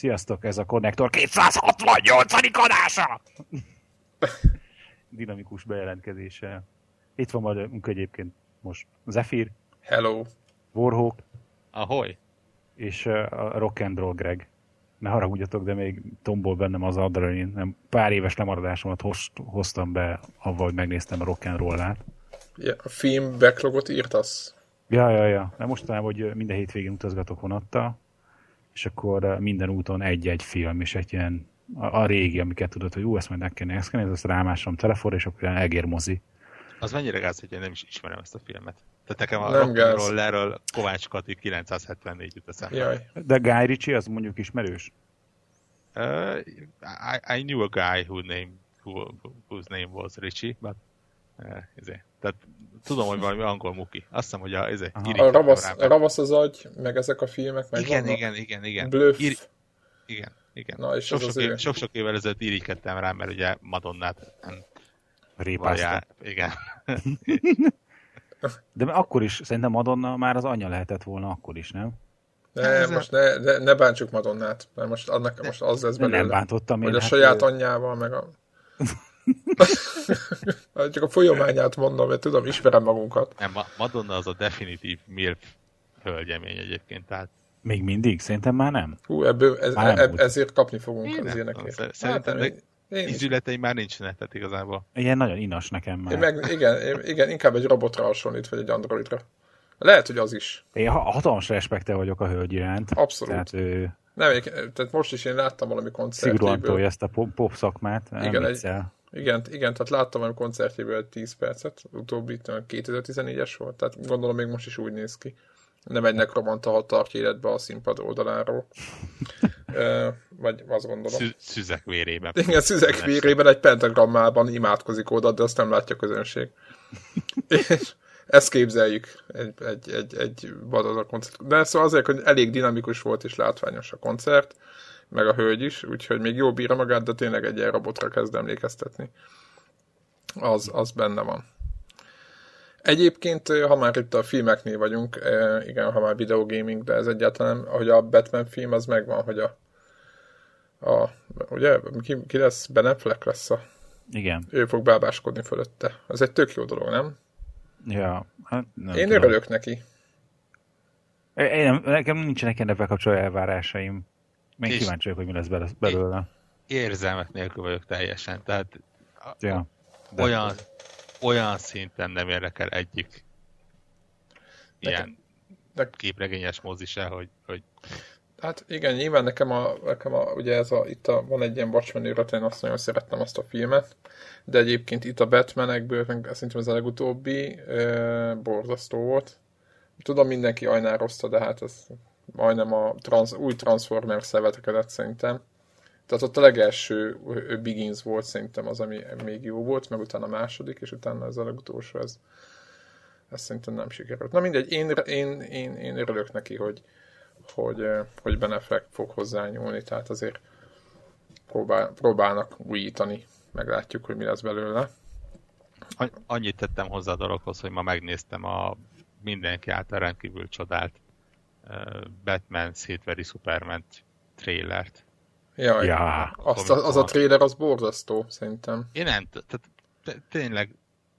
Sziasztok, ez a Konnektor 268. adása! Dinamikus bejelentkezéssel. Itt van velünk egyébként most Zephyr. Hello. Warhawk. Ahoy. És a Rock'n'Roll Greg. Ne haragudjatok, de még tombol bennem az adrenalin. Nem, pár éves lemaradásomat hoztam be, avval, hogy megnéztem a Rock'n'Roll-át. Ja, a film backlogot írtasz? Ja. De mostanában, hogy minden hétvégén utazgatok vonattal, és akkor minden úton egy-egy film, és egy ilyen a régi, amiket tudod, hogy ezt majd nekem ezt rámásom telefonra, és akkor ilyen egérmozi. Az mennyire gáz, hogy én nem is ismerem ezt a filmet. Tehát nekem a Rock'n'Rollerről Kovács Kati 974 jut eszembe. De Guy Ritchie az mondjuk ismerős? I knew a guy whose name was Ritchie, but tehát tudom, hogy valami angol muki. Azt hiszem, hogy a Ravasz az agy, meg ezek a filmek, meg igen. Bluff. Igen. Sok-sok évvel ezelőtt irigykedtem rá, mert ugye Madonnát répáztam. Igen. De akkor is, szerintem Madonna már az anyja lehetett volna akkor is, nem? Ne bántsuk Madonnát, mert most az lesz belőle. Nem bántottam én. Hogy a saját anyjával, meg a... Csak a folyamányát mondom, mert tudom, ismerem magunkat. Nem, Madonna az a definitív milf hölgyemény egyébként, tehát... Még mindig? Szerintem már nem. Hú, ezért kapni fogunk az énekért. Szerintem ízületeim már nincsenek, tehát igazából. Ilyen nagyon inas nekem már. Igen, inkább egy robotra hasonlít, vagy egy androidra. Lehet, hogy az is. Én hatalmas respektel vagyok a hölgy iránt. Abszolút. Tehát ő... Nem, tehát most is én láttam valami koncertjéből. Szigorúan tolja ezt a pop szakmát. Igen, tehát láttam valami koncertjéből 10 percet. Utóbbi 2014-es volt, tehát gondolom még most is úgy néz ki. Nem egynek romanta, ha tartja életbe a színpad oldaláról. Vagy azt gondolom. Szüzek vérében. Igen, szüzek vérében egy pentagrammában imádkozik oda, de azt nem látja a közönség. És ezt képzeljük egy Madonna koncert. De szóval azért, hogy elég dinamikus volt és látványos a koncert, meg a hölgy is, úgyhogy még jól bírja magát, de tényleg egy ilyen robotra kezd emlékeztetni. Az benne van. Egyébként, ha már itt a filmeknél vagyunk, igen, ha már videogaming, de ez egyáltalán, hogy a Batman film az megvan, hogy ugye, ki lesz? Ben Affleck lesz a... Igen. Ő fog bábáskodni fölötte. Ez egy tök jó dolog, nem? Ja, hát nem én tudom. Örülök neki. Nekem nincsenek ilyen ebben kapcsolatban elvárásaim. Még kíváncsi vagyok, hogy mi lesz belőle. Érzelmek nélkül vagyok teljesen, tehát ja, olyan szinten nem érdekel egyik ilyen képregényes mozise, hogy... Hát igen, nyilván nekem a ugye ez van egy ilyen Watchmen űrlet, én azt nagyon szerettem azt a filmet, de egyébként itt a Batmanekből, szerintem az a legutóbbi borzasztó volt. Tudom, mindenki ajnározta, de hát ez majdnem a új Transformers szevetekedett szerintem. Tehát ott a legelső Begins volt szerintem az, ami még jó volt, meg utána a második, és utána ez a legutolsó, ez szerintem nem sikerült. Na mindegy, én örülök neki, hogy Ben Affleck fog hozzányúlni, tehát azért próbálnak újítani, meglátjuk, hogy mi lesz belőle. Annyit tettem hozzá a dologhoz, hogy ma megnéztem a mindenki által rendkívül csodált Batman szétveri Superman trailert. Ja. Az a trailer az borzasztó, szerintem. Én nem, tényleg,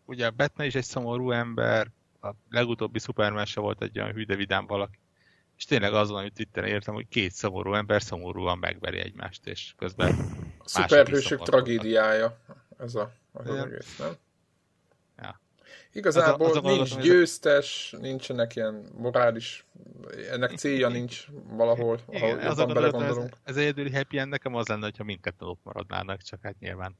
ugye a Batman is egy szomorú ember, a legutóbbi Superman se volt egy olyan hű, de vidám valaki, és tényleg azon, amit Twitteren értem, hogy két szomorú ember szomorúan megveri egymást, és közben a szuperhősök tragédiája, ez az egész, nem? Ja. Igazából nincs győztes, nincsenek ilyen morális, ennek célja nincs valahol, ahol jobban belegondolunk. Ez egyedüli happy end nekem az lenne, hogyha mindketten ott maradnának, csak hát nyilván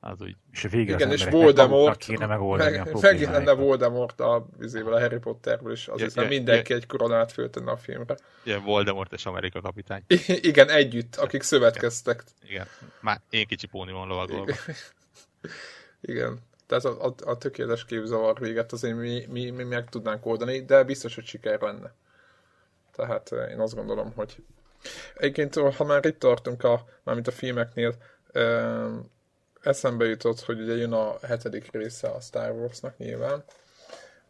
az úgy. És a vége igen, az és Voldemort, kéne megoldani megint lenne Voldemort a Harry Potterből, és azt hiszem mindenki egy koronát föltenne a filmre. Igen, Voldemort és Amerika kapitány. Igen, együtt, akik szövetkeztek. Igen, már én kicsi póni van lovagolva. Igen. Tehát a tökéletes képzavar véget azért mi meg tudnánk oldani, de biztos, hogy siker lenne. Tehát én azt gondolom, hogy... Egyébként, ha már itt tartunk, mármint a filmeknél, eszembe jutott, hogy ugye jön a 7. része a Star Warsnak nyilván,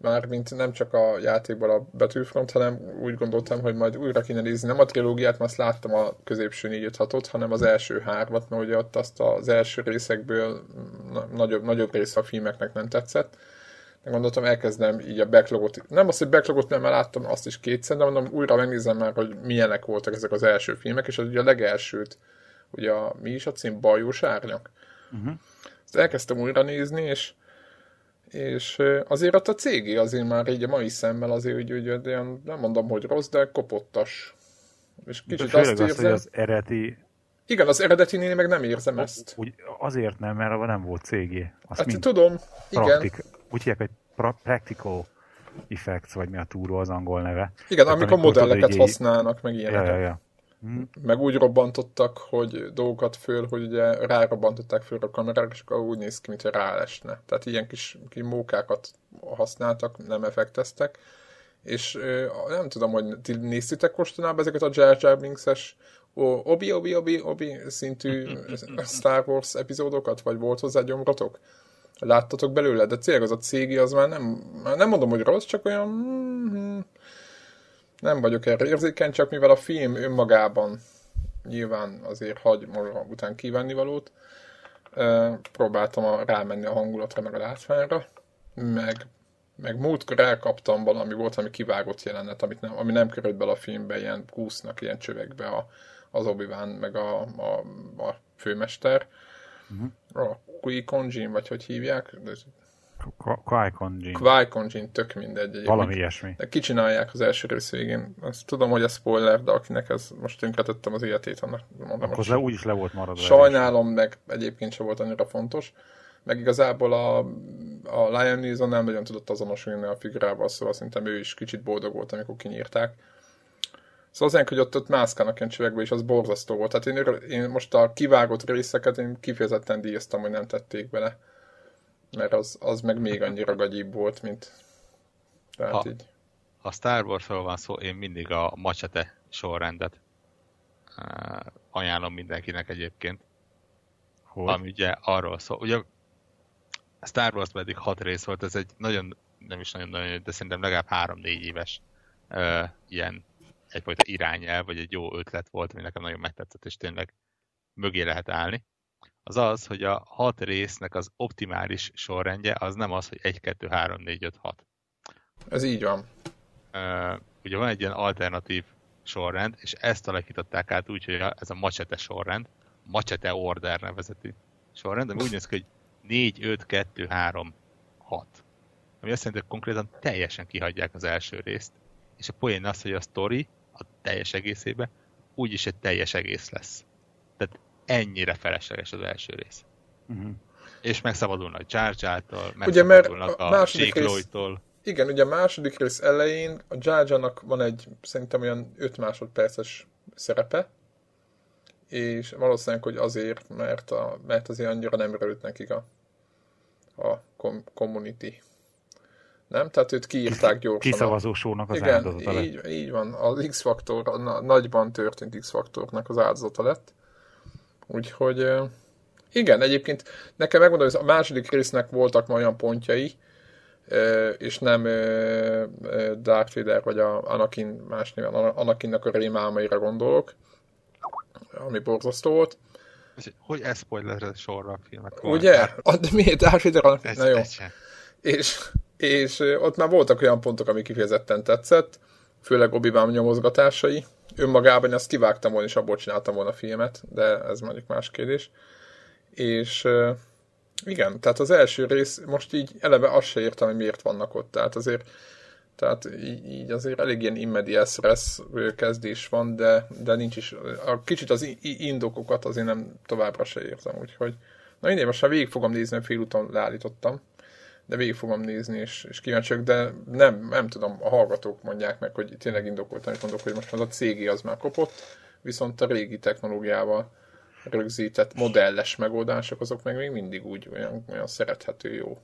mármint nem csak a játékból a Battlefront, hanem úgy gondoltam, hogy majd újra kéne nézni nem a trilógiát, mert azt láttam a középső 4-5-6-ot, hanem az első 3-at, mert ugye ott azt az első részekből nagyobb része a filmeknek nem tetszett. Gondoltam, elkezdem így a backlogot. Nem azt, hogy backlogot nem, mert láttam azt is kétszer, de mondom, újra megnézem már, hogy milyenek voltak ezek az első filmek, és az ugye a legelsőt, ugye a, mi is a cím, Bajós Árnyak. Uh-huh. Ezt elkezdtem újra nézni, és azért ott a cégé azért már így a mai szemmel azért, hogy olyan, nem mondom, hogy rossz, de kopottas. És kicsit de azt érzem... Azt, hogy az eredeti... Igen, az eredetinél meg nem érzem ezt. Úgy, azért nem, mert nem volt cégé. Hát tudom, praktik. Igen. Úgy hívják, hogy practical effects, vagy mi a túró az angol neve. Igen, tehát amikor modelleket használnak, meg ilyeneket. Ja. Hm. Meg úgy robbantottak, hogy dolgokat föl, hogy ugye rárobbantották föl a kamerára, és akkor úgy néz ki, mintha ráesne. Tehát ilyen kis mókákat használtak, nem effekteztek. És nem tudom, hogy ti néztitek mostanában ezeket a Jar Jar Binks-es Obi szintű Star Wars epizódokat, vagy volt hozzá gyomrotok? Láttatok belőle, de tényleg az a cégi az már nem mondom, hogy rossz, csak olyan nem vagyok erre érzékeny, csak mivel a film önmagában nyilván azért hagy maga után kívánnivalót, próbáltam rámenni a hangulatra, meg a látványra, meg múltkor elkaptam valami volt, ami kivágott jelenet, ami nem került bele a filmbe, ilyen kúsznak ilyen csövekbe az Obi-Wan, meg a főmester. Uh-huh. A Qui-Gon Jinn, vagy hogy hívják? Qui-Gon Jinn. Qui-Gon Jinn, tök mindegy. Valami ilyesmi. De kicsinálják az első rész végén. Azt tudom, hogy ez spoiler, de akinek ez most tönkretettem az életét, annak mondom. Akkor le úgyis le volt maradva. Sajnálom, meg egyébként sem volt annyira fontos. Meg igazából a Liam Neeson nem nagyon tudott azonosulni a figurával, szóval szerintem ő is kicsit boldog volt, amikor kinyírták. Szóval azért, hogy ott mászkálnak ilyen csövekbe, és az borzasztó volt. Tehát én most a kivágott részeket én kifejezetten díjaztam, hogy nem tették bele. Mert az meg még annyira gagyibb volt, mint... Tehát így. Ha Star Warsról van szó, én mindig a Machete sorrendet ajánlom mindenkinek egyébként. Hol? Ami ugye arról szól. Ugye Star Wars pedig 6 rész volt, ez egy nagyon, nem is nagyon, de szerintem legalább 3-4 éves ilyen egyfajta irányelv, vagy egy jó ötlet volt, ami nekem nagyon megtetszett, és tényleg mögé lehet állni, az, hogy a 6 résznek az optimális sorrendje az nem az, hogy 1, 2, 3, 4, 5, 6. Ez így van. Ugye van egy ilyen alternatív sorrend, és ezt alakították át úgy, hogy ez a Machete sorrend, Machete order nevezeti sorrend, ami úgy néz ki, hogy 4, 5, 2, 3, 6. Ami azt jelenti, hogy konkrétan teljesen kihagyják az első részt. És a poén az, hogy a sztori a teljes egészében úgyis egy teljes egész lesz. Tehát ennyire felesleges az első rész. Uh-huh. És megszabadulnak Jar Jartól, megszabadulnak a Jake Lloydtól. Igen, ugye a második rész elején a Jar Jarnak van egy szerintem olyan 5 másodperces szerepe, és valószínűleg, hogy azért, mert azért annyira nem örült nekik a community. Nem? Tehát őt kiírták gyorsan. Kiszavazósónak az áldozata lett. Igen, így van. Az X-faktor, a nagyban történt X-faktornak az áldozata lett. Úgyhogy igen, egyébként nekem megmondom, hogy a második résznek voltak ma olyan pontjai, és nem Darth Vader, vagy a Anakin, más néven Anakinnak a rémálmaira gondolok, ami borzasztó volt. Hogy ez spoilered sorra a filmet? Ugye? De miért Darth Vader Anakin? Na jó. És ott már voltak olyan pontok, ami kifejezetten tetszett, főleg Obi-Wan nyomozgatásai. Önmagában azt kivágtam volna, és abból csináltam volna a filmet, de ez mondjuk más kérdés. És igen, tehát az első rész, most így eleve azt se értem, hogy miért vannak ott. Tehát így azért elég ilyen immediás resz kezdés van, de nincs is. A kicsit az indokokat azért nem továbbra se értem, úgyhogy na mindegy, most már végig fogom nézni, félúton leállítottam. De végig fogom nézni, és kíváncsiak, de nem tudom, a hallgatók mondják meg, hogy tényleg indokoltan, és mondok, hogy most az a CG az már kopott, viszont a régi technológiával rögzített modelles megoldások, azok meg még mindig úgy olyan szerethető jó.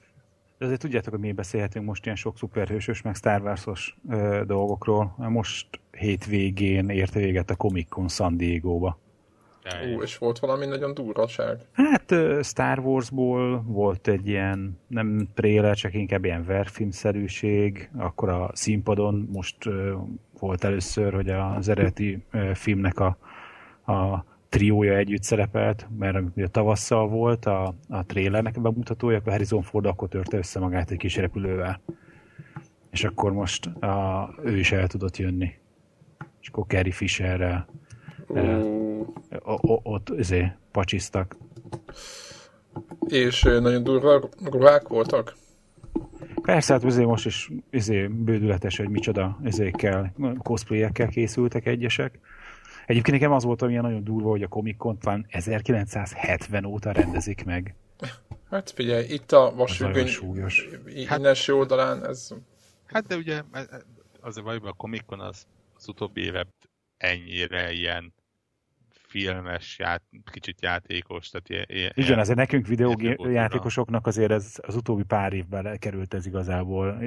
De azért tudjátok, hogy mi beszélhetünk most ilyen sok szuperhősös, meg Star Wars-os dolgokról. Most hétvégén érte véget a Comic-Con San Diego-ba. Ó, és volt valami nagyon durvaság. Hát Star Warsból volt egy ilyen, nem trailer, csak inkább ilyen verfilmszerűség. Akkor a színpadon most volt először, hogy az eredeti filmnek a triója együtt szerepelt, mert amikor tavasszal volt a trailernek bemutatója, akkor Harrison Ford akkor törte össze magát egy kis repülővel. És akkor most ő is el tudott jönni. És akkor Carrie Fisherrel ott pacsiztak. És nagyon durva ruhák voltak? Persze, hát most is bődületes, hogy micsoda cosplayekkel készültek egyesek. Egyébként nekem az volt, ami nagyon durva, hogy a Comic-Con talán 1970 óta rendezik meg. Hát figyelj, itt a vasfüggöny innenső oldalán ez... Hát de ugye az a valójában a Comic-Con az utóbbi évet ennyire ilyen filmes, kicsit játékos. Tehát igen, azért nekünk videójátékosoknak azért ez az utóbbi pár évben került ez igazából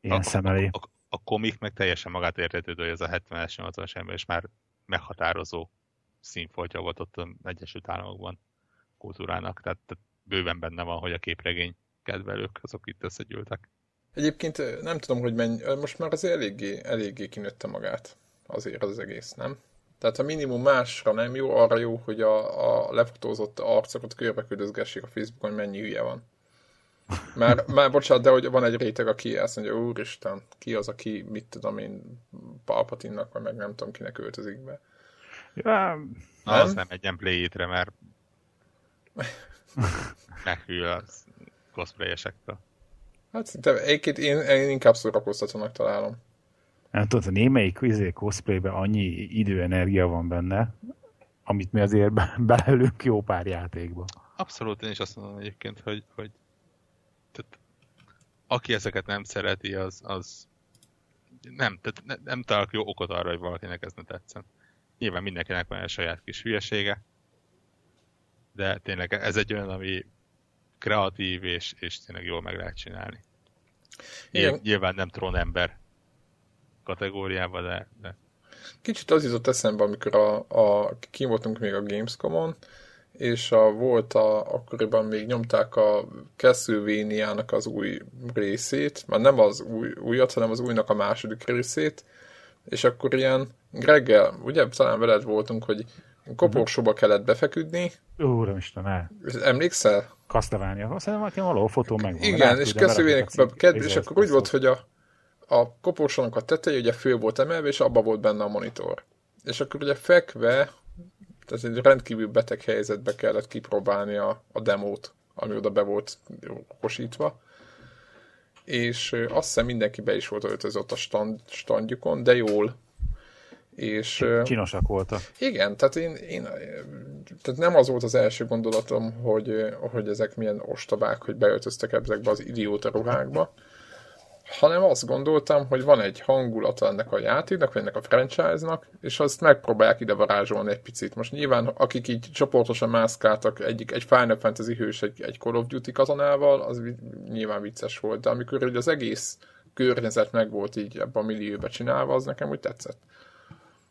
ilyen szem elé. A komik meg teljesen magát értetődő, hogy ez a 70-es, 80-as ember is már meghatározó színfoltja volt ott az Egyesült Államokban kultúrának. Tehát bőven benne van, hogy a képregény kedvelők azok itt összegyűltek. Egyébként nem tudom, hogy most már azért eléggé kinőtte magát azért az egész, nem? Tehát a minimum másra nem jó, arra jó, hogy a lefotózott arcokat körbeküldözgessék a Facebookon, hogy mennyi hülye van. Már bocsánat, de hogy van egy réteg, aki azt mondja, úristen, ki az, aki, mit tudom én, Palpatinnak, vagy meg nem tudom, kinek öltözik be. Ja, nem? Az nem egyen playétre, mert meghűl a cosplayesektől. Hát de egyébként én inkább szórakoztatónak találom. Nem tudod, a némelyik cosplayben annyi időenergia van benne, amit mi azért belelünk jó pár játékba. Abszolút, én is azt mondom egyébként, hogy aki ezeket nem szereti, az nem, tehát nem találok jó okot arra, hogy valakinek ez ne tetszen. Nyilván mindenkinek van egy saját kis hülyesége, de tényleg ez egy olyan, ami kreatív, és tényleg jól meg lehet csinálni. Nyilván nem trónember kategóriában, de... Kicsit az jutott eszembe, amikor kim voltunk még a Gamescom-on, és akkoriban még nyomták a Castlevania-nak az új részét, már nem az újat, hanem az újnak a második részét, és akkor ilyen reggel, ugye talán veled voltunk, hogy koporsóba kellett befeküdni. Úramisten, emlékszel? Castlevania, szerintem valahol fotó megvan. Igen, és Castlevania-nak és akkor úgy volt, hogy a koporsónak a teteje ugye föl volt emelve, és abba volt benne a monitor. És akkor ugye fekve, tehát egy rendkívül beteg helyzetbe kellett kipróbálni a demót, ami oda be volt kosítva. És azt hiszem mindenki be is volt öltözött a standjukon, de jól. És csinosak voltak. Igen, tehát én tehát nem az volt az első gondolatom, hogy ezek milyen ostobák, hogy beöltöztek ezekbe az idióta ruhákba, hanem azt gondoltam, hogy van egy hangulata ennek a játéknak, vagy ennek a franchise-nak, és azt megpróbálják ide varázsolni egy picit. Most nyilván, akik így csoportosan mászkáltak egy Final Fantasy hős, egy Call of Duty katonával, az nyilván vicces volt, de amikor így az egész környezet meg volt így ebben a millióbe csinálva, az nekem úgy tetszett.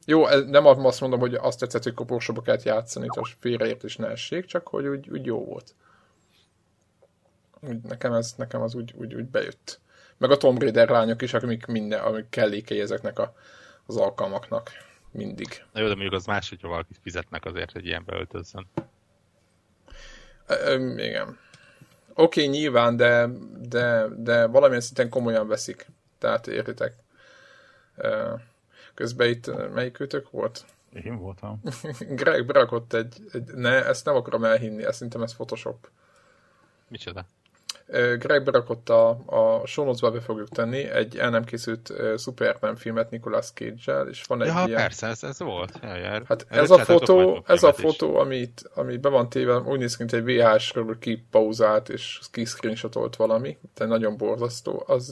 Jó, nem azt mondom, hogy azt tetszett, hogy koporsóba kellett játszani, tehát félreértés ne essék, csak hogy úgy jó volt. Nekem az úgy bejött. Meg a Tomb Raider lányok is, amik kellékei ezeknek az alkalmaknak mindig. Na jó, de mondjuk az más, hogyha valakit fizetnek azért, hogy ilyen beöltözzön. Igen. Oké, nyilván, de valamilyen szinten komolyan veszik. Tehát értitek. Közben itt melyikőtök volt? Én voltam. Greg berakott ezt nem akarom elhinni, szerintem ez Photoshop. Micsoda? Greg berakott a show notes-ba be fogjuk tenni egy el nem készült Superman filmet Nicolas Cage-el, és van egy ilyen... persze, ez volt. Hát ez a fotó, ami be van téve, úgy néz ki, mint egy VHS-ről kipauzált és kiscreenshotolt valami, de nagyon borzasztó. Az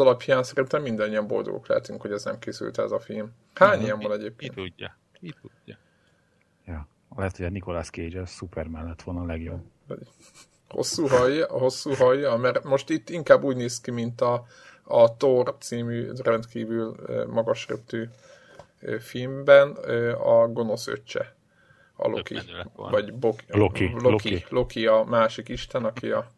alapján szerintem mindannyian boldogok lehetünk, hogy ez nem készült ez a film. Hány ilyen van egyébként? Ki tudja. Ja, lehet, hogy a Nicolas Cage-el Superman lett volna a legjobb. Hosszú hajja, mert most itt inkább úgy néz ki, mint a Thor című rendkívül magasröptű filmben a gonosz öccse. A Loki. Vagy Loki a másik isten, aki a...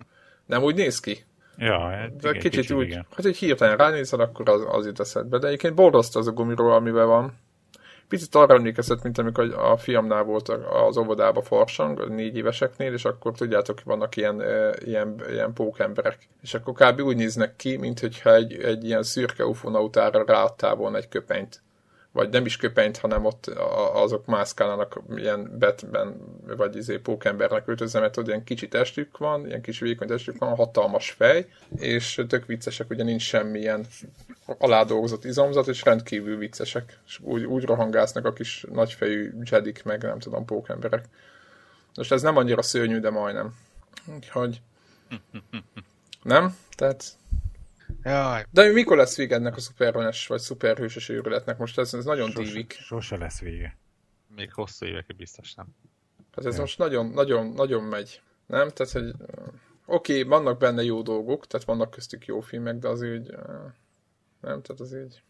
Nem úgy néz ki. Ja, hát de igen, kicsit úgy, igen. Hát egy hirtelen ránézel, akkor az jut eszedbe. De egyébként borzasztó az a gumiról, amivel van. Picit arra emlékeztet, mint amikor a fiamnál volt az óvodába farsang, 4 éveseknél, és akkor tudjátok, vannak ilyen pókemberek. És akkor kb. Úgy néznek ki, mintha egy ilyen szürke ufonautára ráadtál volna egy köpenyt. Vagy nem is köpenyt, hanem ott azok mászkálnának ilyen Batman, vagy pókembernek öltözve, mert ott ilyen kicsi testük van, ilyen kis vékony testük van, hatalmas fej, és tök viccesek, ugye nincs semmilyen aládolgozott izomzat, és rendkívül viccesek. És úgy rohangásznak a kis nagyfejű jedik, meg nem tudom, pókemberek. Most ez nem annyira szörnyű, de majdnem. Úgyhogy... Nem? Tehát... Jaj. De mikor lesz vége ennek a szuperhős vagy szuperhőses őrületnek? Most ez nagyon dívik. Sose lesz vége. Még hosszú évekig biztos nem. Hát ez most nagyon, nagyon, nagyon megy. Nem? Tehát, hogy oké, vannak benne jó dolgok, tehát vannak köztük jó filmek, de az így... Nem, tehát az így...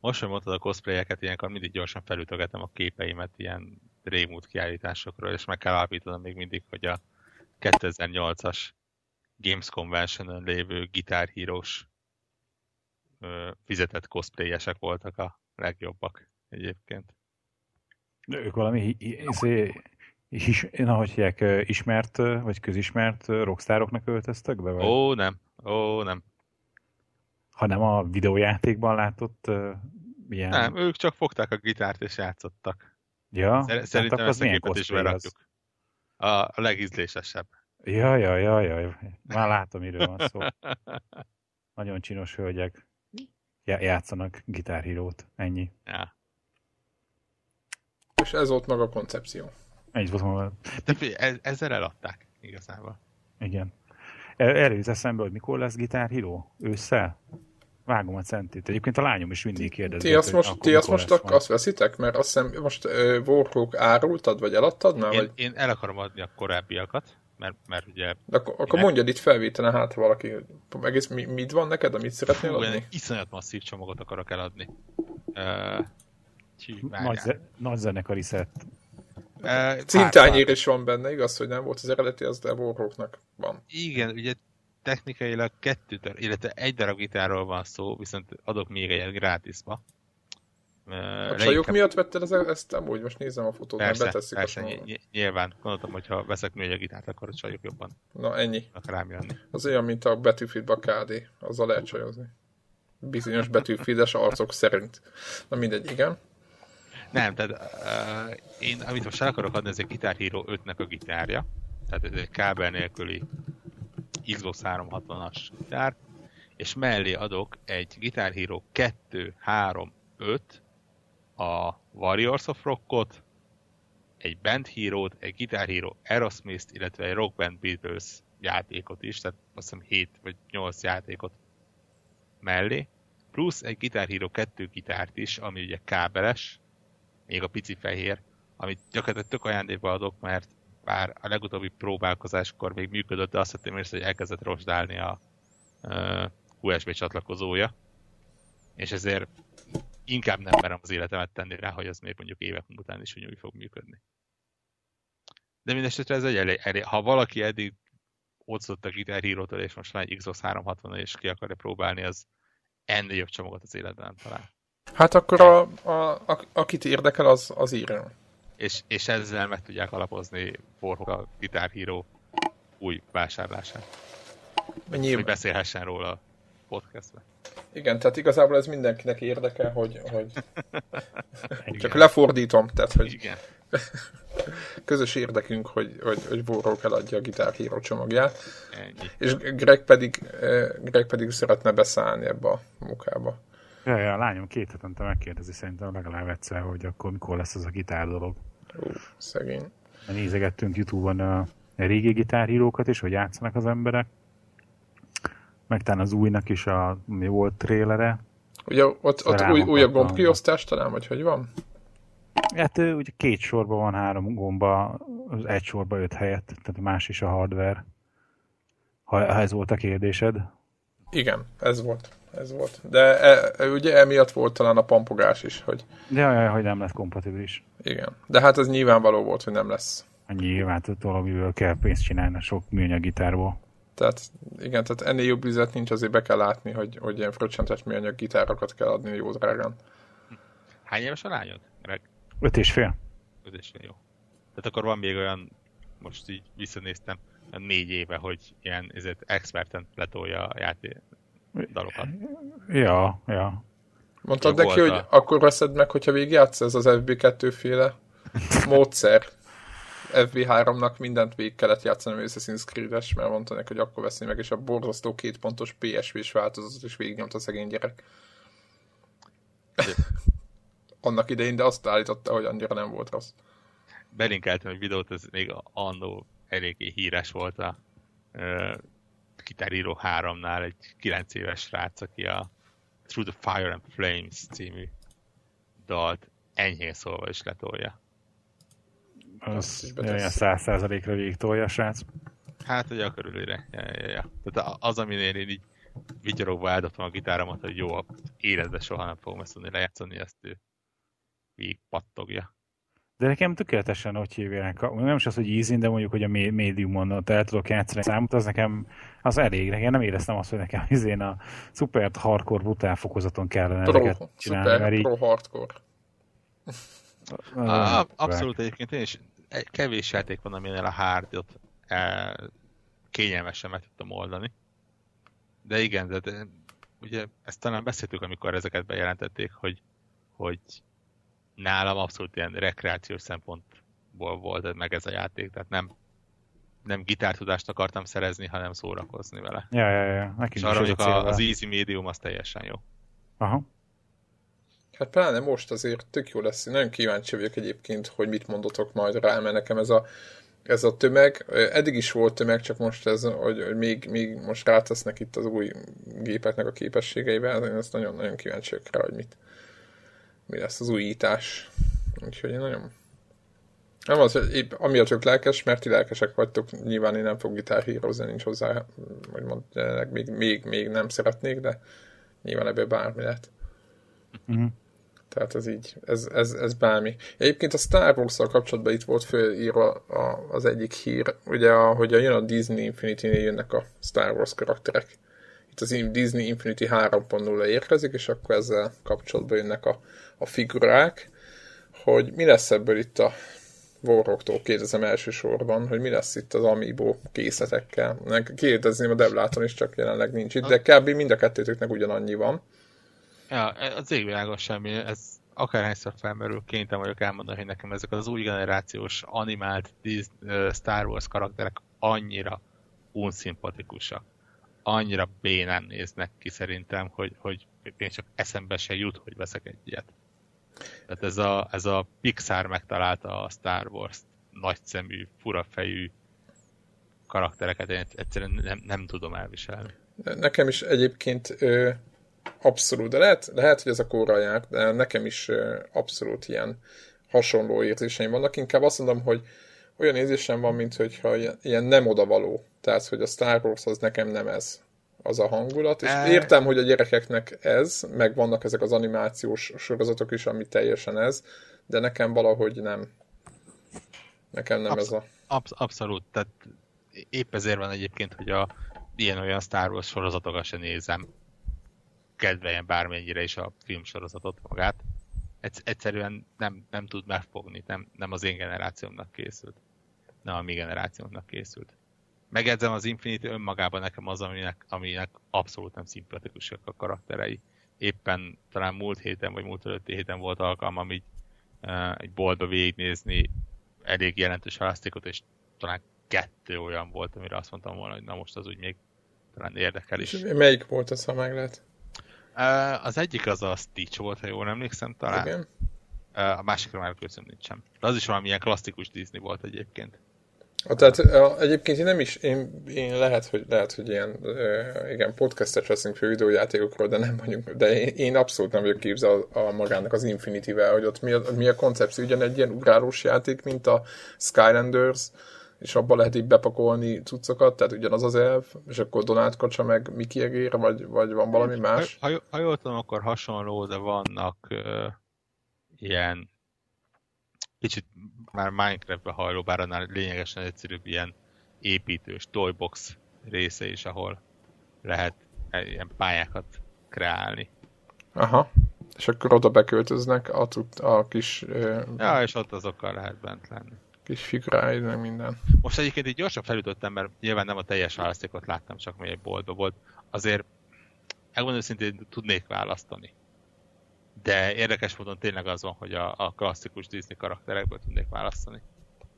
Most, hogy mondtad a cosplayeket, ilyenkor mindig gyorsan felütögetem a képeimet ilyen rémút kiállításokról, és meg kell állapítanom még mindig, hogy a 2008-as Gamescom versenyen lévő gitárhírós fizetett cosplayesek voltak a legjobbak egyébként. De ők valami ismert vagy közismert rockstároknak öltöztek be? Vagy? Ó, nem. Hanem a videójátékban látott ilyen... Nem, ők csak fogták a gitárt és játszottak. Ja? Szerintem ezt a képet is berakjuk. A legízlésesebb. Jaj. Már látom, miről van szó. Nagyon csinos hölgyek játszanak gitárhírót. Ennyi. Ja. És ez volt maga a koncepció. Így volt maga. De figyelj, ezzel eladták igazából. Igen. Előz eszembe, hogy mikor lesz gitárhíró? Ősszel? Vágom a centit. Egyébként a lányom is mindig kérdezi. Ti azt most veszitek? Mert azt hiszem, most Warhawk árultad, vagy eladtad? Már, én el akarom adni a korábbiakat. Mert ugye... De akkor mondjad itt felvételen, hát valaki, egész mit van neked, amit szeretnél adni? Én iszonyat masszív csomagot akarok eladni. Nagy zenekari szett. Cintányér is van benne, igaz, hogy nem volt az eredeti, az de Warhawknak van. Igen, ugye technikailag 2, illetve 1 darab gitárról van szó, viszont adok még egyet grátisba. A csajok miatt vetted ezt? Amúgy most nézem a fotót, mert beteszik a nyilván. Gondoltam, hogy ha veszek még a gitárt, akkor a csajok jobban. Na ennyi. Az olyan, mint a Battlefieldben a KD. Azzal lehet csajozni. Bizonyos Battlefieldes arcok szerint. Na mindegy, igen. Nem, tehát én amit most el akarok adni, ez egy Guitar Hero 5-nek a gitárja. Tehát ez egy kábel nélküli Xbox 360-as gitár. És mellé adok egy Guitar Hero 2, 3, 5 a Warriors of Rockot, egy Band Hero-t, egy Guitar Hero Aerosmith-t, illetve egy Rock Band Beatles játékot is, tehát azt hiszem 7 vagy 8 játékot mellé, plusz egy Guitar Hero 2 gitárt is, ami ugye kábeles, még a pici fehér, amit gyakorlatilag tök ajándékba adok, mert bár a legutóbbi próbálkozáskor még működött, de azt hittem észre, hogy elkezdett rozsdálni a USB csatlakozója, és ezért inkább nem merem az életemet tenni rá, hogy az még mondjuk évek után is úgy fog működni. De mindesetre ez egy elég. Ha valaki eddig ott szólt a Guitar Hero-től, és most már egy Xbox 360-on és ki akarja próbálni, az ennél jobb csomagot az életben nem talál. Hát akkor akit érdekel, az írjon. És ezzel meg tudják alapozni a Guitar Hero új vásárlását. Hogy beszélhessen róla a podcastben. Igen, tehát igazából ez mindenkinek érdekel, hogy... Csak lefordítom, tehát, hogy... Igen. Közös érdekünk, hogy Borrók eladja a Guitar Hero csomagját. Ennyi. És Greg pedig szeretne beszállni ebbe a munkába. Jaj, a lányom 2 hetente megkérdezi szerintem legalább egyszer, hogy akkor mikor lesz az a gitár dolog. Szegény. Nézegettünk YouTube-on a régi Guitar Hero-kat is, hogy játszanak az emberek. Meg talán az újnak is mi volt trélere. Ugye ott új a gombkiosztás talán, vagy hogy van? Hát ugye 2 sorban van 3 gomba, az 1 sorban 5 helyett, tehát a más is a hardware. Ha ez volt a kérdésed. Igen, ez volt. ez volt. De ugye emiatt volt talán a pampogás is, hogy... Jajaj, hogy nem lesz kompatibilis. Igen. De hát ez nyilvánvaló volt, hogy nem lesz. Nyilván, valamiből kell pénzt csinálni a sok műanyaggitárból. Tehát igen, tehát ennél jobb üzlet nincs, azért be kell látni, hogy ilyen fröccsentett műanyaggitárokat kell adni jó drágán. Hány éves a lányod? 5,5. 5,5, jó. Tehát akkor van még olyan, most így visszanéztem, 4 éve, hogy ilyen experten letolja a dalokat. Ja, ja. Mondtad neki, hogy akkor veszed meg, hogyha végigjátsz, ez az FB2 féle módszer. FB3-nak mindent végig kellett játszani, mert Assassin's Creed-es, mert mondta neki, hogy akkor veszni meg, és a borzasztó 2 pontos PSV-s változatot is végignyomta a szegény gyerek. Annak idején, de azt állította, hogy annyira nem volt rossz. Belinkeltem egy videót, ez még annó eléggé híres volt a Guitar Hero 3-nál egy 9 éves srác, aki a Through the Fire and Flames című dalt enyhén szólva is letolja. Az olyan 100%-ra végig tolja a srác. Hát ugye a körülére. Ja. Tehát az, aminél én így vigyorogva áldottam a gitáromat, hogy jó, életben soha nem fogom ezt tudni lejátszani, ezt ő végig pattogja. De nekem tökéletesen hogy hívják. Nem is az, hogy easy, de mondjuk, hogy a médiumon el tudok játszani számot, az nekem az elég. Nekem nem éreztem azt, hogy nekem én a szuper hardcore brutál fokozaton kellene ezeket csinálni. Szuper pro-hardcore. Abszolút egyébként én is kevés játék van, aminél a hardot kényelmesen meg tudtam oldani. De igen, de ugye ezt talán beszéltük, amikor ezeket bejelentették, hogy nálam abszolút ilyen rekreációs szempontból volt meg ez a játék, tehát nem gitártudást akartam szerezni, hanem szórakozni vele. Ja. És arra mondjuk az easy médium az teljesen jó. Aha. Hát pláne most azért tök jó lesz. Nagyon kíváncsi vagyok egyébként, hogy mit mondotok majd rá, mert nekem ez a tömeg, eddig is volt tömeg, csak most ez, hogy még most rátesznek itt az új gépeknek a képességeivel, én ezt nagyon-nagyon kíváncsi vagyok rá, hogy mi lesz az újítás. Úgyhogy én nagyon... Nem az, hogy amiatt tök lelkes, mert ti lelkesek vagytok, nyilván én nem fog gitárhírozni, nincs hozzá, hogy mondják, még nem szeretnék, de nyilván ebből bármi lehet. Mm-hmm. Tehát ez így, ez bármi. Egyébként a Star Wars-szal kapcsolatban itt volt fölírva az egyik hír, ugye, hogy jön a Disney Infinity-nél jönnek a Star Wars karakterek. Itt az Disney Infinity 3.0 érkezik, és akkor ezzel kapcsolatban jönnek a figurák, hogy mi lesz ebből itt a Warrock-tól kérdezem elsősorban, hogy mi lesz itt az Amiibo készletekkel. Kérdezném a Debláton is, csak jelenleg nincs itt, de kb. Mind a kettőtöknek ugyanannyi van. Ja, az égvilágon semmi, ez akárhányszor felmerül, kénytelen vagyok elmondani, hogy nekem ezek az új generációs animált Disney, Star Wars karakterek annyira unszimpatikusak, annyira bénán néznek ki szerintem, hogy én csak eszembe se jut, hogy veszek egy ilyet. Tehát ez a Pixar megtalálta a Star Wars nagyszemű, furafejű karaktereket, én egyszerűen nem tudom elviselni. Nekem is egyébként... Abszolút, de lehet, hogy ez a korral jár, de nekem is abszolút ilyen hasonló érzéseim vannak. Inkább azt mondom, hogy olyan érzésem van, mint hogyha ilyen nem odavaló. Tehát, hogy a Star Wars az nekem nem ez az a hangulat. És értem, hogy a gyerekeknek ez, meg vannak ezek az animációs sorozatok is, ami teljesen ez, de nekem valahogy nem. Nekem nem ez a... Abszolút, tehát épp ezért van egyébként, hogy ilyen-olyan Star Wars sorozatokat se nézem. Kedveljen bármennyire is a filmsorozatot magát. Egyszerűen nem tud megfogni, nem az én generációmnak készült. Nem a mi generációmnak készült. Megjegyzem, az Infinity önmagában nekem az, aminek abszolút nem szimpatikusak a karakterei. Éppen talán múlt héten, vagy múlt előtti héten volt alkalmam így egy boltba végignézni elég jelentős halasztékot, és talán 2 olyan volt, amire azt mondtam volna, hogy na most az úgy még talán érdekel is. Melyik volt az, ha meg lehet? Az egyik az a Stitch volt, ha jól emlékszem talán. Igen. A másikra már köszönöm nincsen. De az is valamilyen klasszikus Disney volt egyébként. Tehát egyébként én nem is, én lehet, hogy ilyen igen, podcastet veszünk fő videójátékokról, de nem mondjuk, de én abszolút nem vagyok képzelve a magának az Infinity-vel, hogy ott mi a koncepció, ugyan egy ilyen ugrálós játék, mint a Skylanders, és abba lehet így bepakolni cuccokat, tehát ugyanaz az elv, és akkor Donald kacsa meg Mickey egér, vagy van valami más? Ha jól tudom, akkor hasonló, de vannak ilyen kicsit már Minecraftbe hajló, bár annál lényegesen egyszerűbb ilyen építős toybox része is, ahol lehet ilyen pályákat kreálni. Aha, és akkor oda beköltöznek a kis... Ja, és ott azokkal lehet bent lenni. Kis figuráid, meg minden. Most egyébként így gyorsan felütöttem, mert nyilván nem a teljes választékot láttam, csak még egy boltban volt. Azért, elmondom szintén, tudnék választani. De érdekes módon tényleg az van, hogy a klasszikus Disney karakterekből tudnék választani.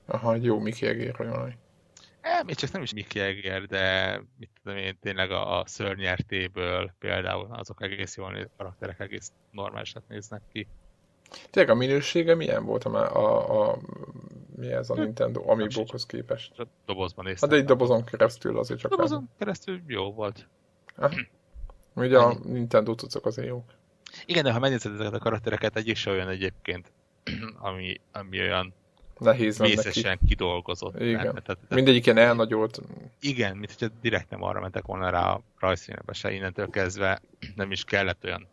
Aha, egy jó Mickey egér, vagy valami. Még csak nem is Mickey egér, de mit tudom én, tényleg a szörnyertéből például azok egész jól néz, karakterek egész normálisat néznek ki. Tényleg a minősége milyen volt mi ez a Nintendo Amiibo-hoz képest? A dobozban néztem. De egy dobozon keresztül azért csak... Dobozon keresztül jó volt. Ugye a Nintendo cuccok azért jók. Igen, de ha megnézed ezeket a karaktereket, egyik se olyan egyébként, ami olyan nehéz vészesen kidolgozott. Igen. Mindegyik ilyen elnagyolt. Igen, mint hogyha direkt nem arra mentek volna rá a rajzfilmbe se, innentől kezdve nem is kellett olyan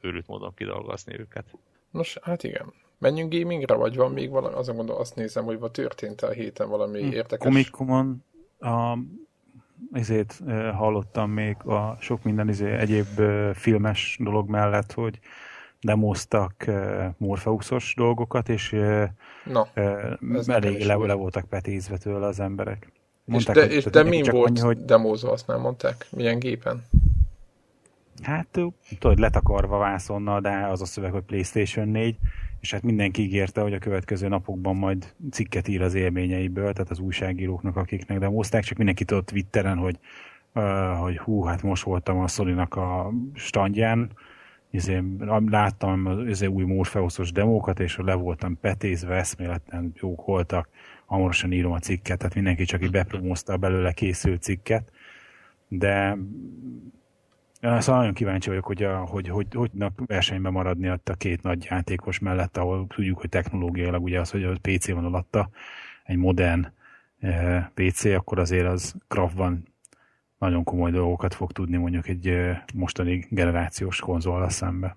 őrült módon kidolgozni őket. Nos, hát igen. Menjünk gamingre, vagy van még valami? Azon gondolom, azt nézem, hogy történt a héten valami érdekes. Comic-Conon ezért hallottam még a sok minden egyéb filmes dolog mellett, hogy demoztak Morpheusos dolgokat, és elég le voltak petézve tőle az emberek. Mondták, és min volt annyi, hogy... demózva, azt nem mondták? Milyen gépen? Hát, tudod, letakarva vászonnal, de az a szöveg, hogy PlayStation 4, és hát mindenki ígérte, hogy a következő napokban majd cikket ír az élményeiből, tehát az újságíróknak, akiknek demozták, csak mindenki tudott Twitteren, hogy hú, hát most voltam a Sony-nak a standján, láttam az új Morpheusos demókat, és le voltam petézve, eszméletlen jók voltak, hamarosan írom a cikket, tehát mindenki csak így bepromózta belőle készült cikket, de... Szóval nagyon kíváncsi vagyok, hogy tudnak versenyben maradni a két nagy játékos mellett, ahol tudjuk, hogy technológiailag ugye az, hogy a PC van alatta, egy modern PC, akkor azért az grafban nagyon komoly dolgokat fog tudni mondjuk egy mostani generációs konzollal szembe.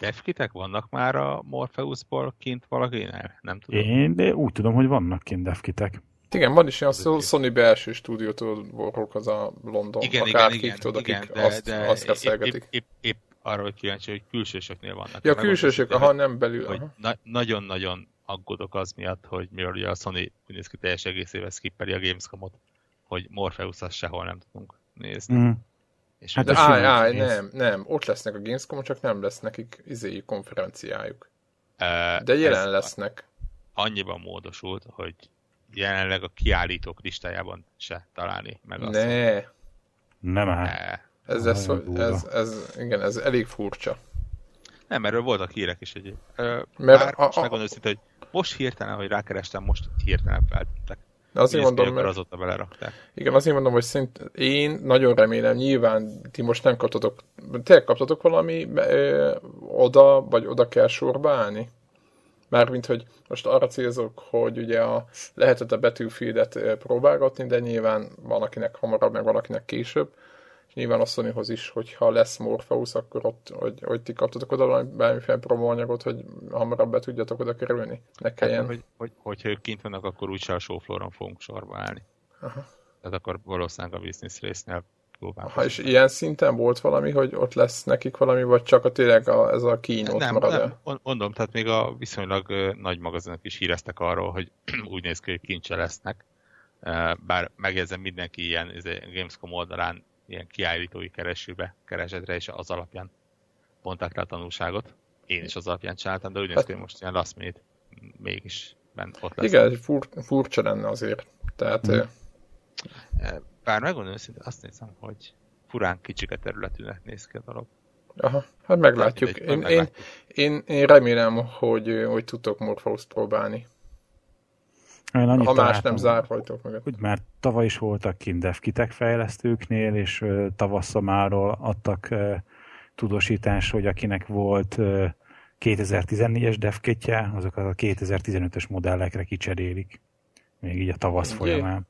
Devkitek vannak már a Morpheusból kint valakinek? Nem tudom. De úgy tudom, hogy vannak kint devkitek. Igen, van is ilyen a Sony belső stúdiótól voltak az a London, akik azt reszelgetik. Épp arra vagy kíváncsi, hogy külsősöknél vannak. Ja, külsősök, nem belül. Hogy nagyon-nagyon aggódok az miatt, hogy mivel ugye a Sony úgy néz ki teljes egész éve skippeli a Gamescomot, hogy Morpheus-at sehol nem tudunk nézni. Mm. És hát nem, ott lesznek a Gamescomon, csak nem lesz nekik konferenciájuk. De jelen lesznek. Annyiban módosult, hogy jelenleg a kiállítók listájában se találni meg azt. Nem áll. Ez elég furcsa. Nem, erről voltak hírek is egyéb. Most megmondom szinte, hogy most hirtelen, hogy rákerestem, most hirtelen feltettek. Azért mondom, mert azóta belerakták. Igen, azért mondom, hogy szint én nagyon remélem, nyilván ti most nem kaptatok, te kaptatok valami oda, vagy oda kell sorba állni? Mármint, hogy most arra célzok, hogy ugye lehetett a Battlefield-et próbálgatni, de nyilván van, akinek hamarabb, meg van, akinek később. És nyilván a Sonyhoz is, hogyha lesz Morpheus, akkor ott, hogy ti kaptatok oda bármiféle promóanyagot, hogy hamarabb be tudjatok oda kerülni. Ne kelljen. Hogyha ők kint vannak, akkor úgyse a showflooron fogunk sorba állni. Aha. Tehát akkor valószínűleg a business résznél próbálkozunk. És ilyen szinten volt valami, hogy ott lesz nekik valami, vagy csak tényleg ez a keynote marad el? Nem, mondom, tehát még a viszonylag nagy magazinok is híreztek arról, hogy úgy néz ki, hogy kincse lesznek. Bár megjegyzem, mindenki ilyen Gamescom oldalán ilyen kiállítói keresőbe keresetre, és az alapján mondták le a tanulságot. Én is az alapján csináltam, de úgy néz ki, hogy most ilyen last minute mégis ott lesz. Igen, furcsa lenne azért. Tehát... Bár megmondom őszintén, azt nézem, hogy furán kicsik a területűnek néz ki a dolog. Aha, hát meglátjuk. Én remélem, hogy tudtok Morpheus-t próbálni. Ha más nem zárhajtok meg. Úgy már tavaly is voltak kint devkitek fejlesztőknél, és tavasszamáról adtak tudósítás, hogy akinek volt 2014-es devkitje, azokat a 2015-ös modellekre kicserélik. Még így a tavasz folyamán.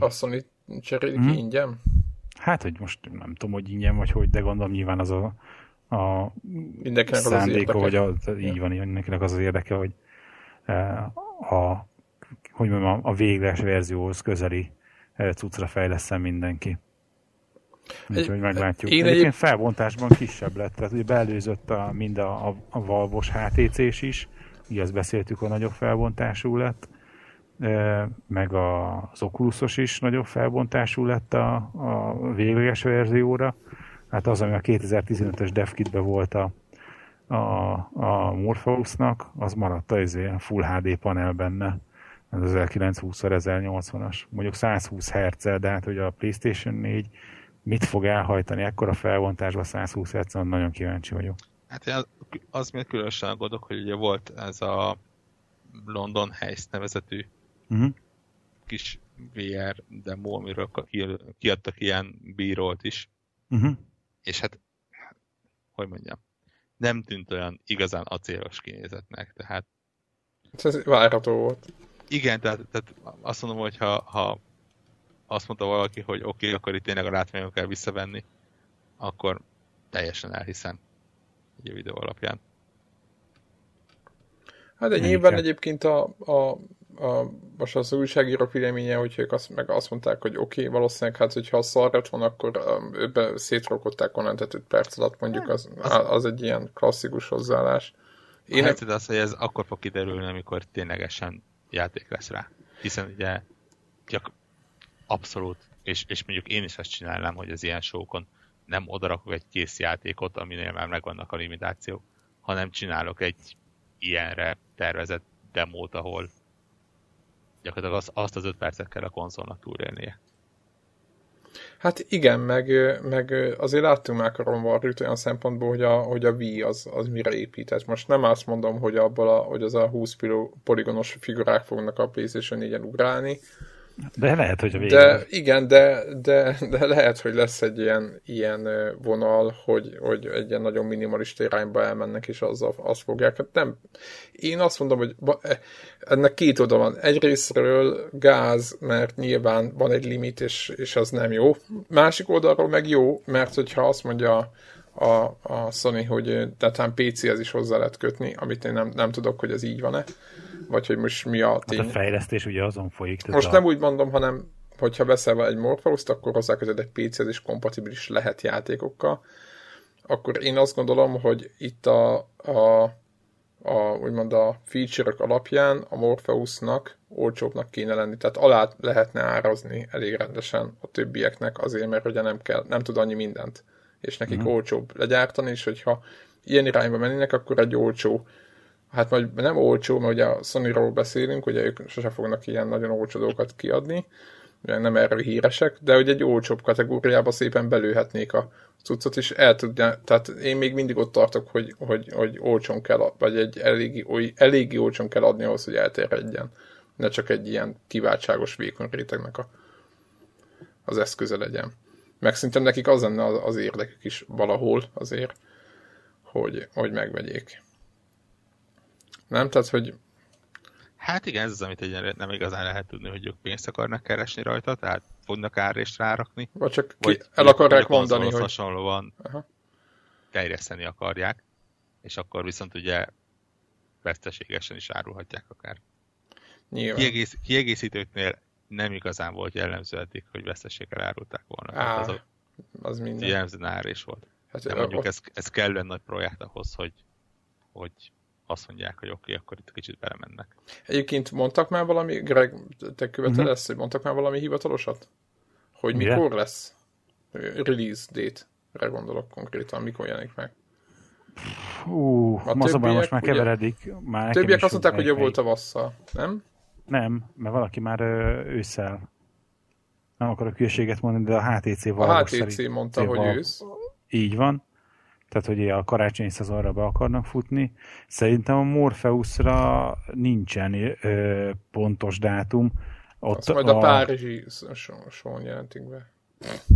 A Sony cserélik ingyen? Hát, hogy most nem tudom, hogy ingyen vagy hogy, de gondolom nyilván az a szándéka, hogy így van, mindenkinek az az érdeke, hogy a végleges verzióhoz közeli cuccra fejleszem mindenki. Úgyhogy meglátjuk. Egyébként felbontásban kisebb lett, tehát ugye beelőzött mind a valvos HTC-s is, ugye ezt beszéltük, a nagyobb felbontású lett, meg az Oculusos is nagyobb felbontású lett a végleges verzióra. Hát az, ami a 2015-ös DevKit-ben volt a Morpheusnak, az maradt az ilyen Full HD panel benne. Ez 1920x1080-as, mondjuk 120 Hz-el, de hát hogy a PlayStation 4 mit fog elhajtani ekkora felbontásban 120 Hz-en, nagyon kíváncsi vagyok. Hát én az miért különösen aggódok, hogy ugye volt ez a London Heist nevezetű kis VR demo, amiről kiadtak ilyen B-rollt is. És hát, hogy mondjam, nem tűnt olyan igazán acélos kinézetnek, tehát... Ez várható volt. Igen, tehát azt mondom, hogy ha azt mondta valaki, hogy oké, akkor itt tényleg a látványok kell visszavenni, akkor teljesen elhiszem egy videó alapján. Hát nyilván egyébként most az újságírók véleménye, hogy ők azt mondták, hogy oké, valószínűleg hát, hogyha szar lett volna, akkor őbe szétrokották onnan, tehát 5 perc alatt mondjuk, az egy ilyen klasszikus hozzáállás. Én hát tudod azt, hogy ez akkor fog kiderülni, amikor ténylegesen játék lesz rá. Hiszen ugye abszolút, és mondjuk én is azt csinálnám, hogy az ilyen showkon nem odarakok egy kész játékot, aminél már megvannak a limitációk, hanem csinálok egy ilyenre tervezett demót, ahol gyakorlatilag azt az 5 percet kell a konzolnak túlélnie. Hát igen, meg azért láttunk már karonvarrűt olyan szempontból, hogy a Wii az mire épített. Most nem azt mondom, hogy hogy az a 20 poligonos figurák fognak a PlayStation 4-en ugrálni. De lehet, hogy a végén. De lehet, hogy lesz egy ilyen vonal, hogy egy ilyen nagyon minimalista irányba elmennek, és azt fogják. Hát nem. Én azt mondom, hogy ennek két oda van. Egyrészről gáz, mert nyilván van egy limit, és az nem jó. Másik oldalról meg jó, mert hogyha azt mondja a Sony, hogy tehát PC-hez is hozzá lehet kötni, amit én nem tudok, hogy ez így van-e, vagy hogy most mi a tény. Hát a fejlesztés ugye azon folyik. Most nem úgy mondom, hanem hogyha veszel egy Morpheus-t, akkor hozzákötöd egy PC-hez is kompatibilis lehet játékokkal. Akkor én azt gondolom, hogy itt úgymond a feature-ök alapján a Morpheusnak olcsóbbnak kéne lenni, tehát alá lehetne árazni elég rendesen a többieknek azért, mert ugye nem tud annyi mindent, és nekik olcsóbb legyártani, és hogyha ilyen irányba mennének, akkor egy olcsó, hát majd nem olcsó, mert ugye a Sonyról beszélünk, ugye ők sose fognak ilyen nagyon olcsó dolgokat kiadni, ugye nem erről híresek, de hogy egy olcsóbb kategóriába szépen belőhetnék a cuccot, és el tudják, tehát én még mindig ott tartok, hogy olcsón kell, vagy egy eléggé olcsón kell adni ahhoz, hogy elterjedjen. Ne csak egy ilyen kiváltságos vékony rétegnek az eszköze legyen. Meg szerintem nekik az lenne az érdekük is valahol azért, hogy megvegyék. Nem? Tehát, hogy... Hát igen, ez az, amit egyenre nem igazán lehet tudni, hogy ők pénzt akarnak keresni rajta, tehát fognak árrést rárakni. Vagy csak el akarják mondani, hogy... hasonlóan terjeszteni akarják, és akkor viszont ugye veszteségesen is árulhatják akár. Nyilván. Kiegészítőknél nem igazán volt jellemző eddig, hogy veszteséggel árulták volna. Az minden. Jellemzően árrés volt. Hát de mondjuk ez kellően nagy projekt ahhoz, hogy azt mondják, hogy oké, akkor itt kicsit belemennek. Egyébként mondtak már valami, Greg, te követed ezt, hogy mondtak már valami hivatalosat? Hogy mikor lesz release date-re gondolok konkrétan, mikor jelenik meg? Többiek, most már keveredik. Már többiek azt mondták, hogy jobb volt tavasszal, nem? Nem, mert valaki már ősszel. Nem akarok hülyeséget mondani, de a HTC valós szerint. A HTC mondta, hogy ősz. Így van. Tehát, hogy a karácsonyi szezonra be akarnak futni. Szerintem a Morpheusra nincsen pontos dátum. Ott azt majd a párizsi son jelentik be.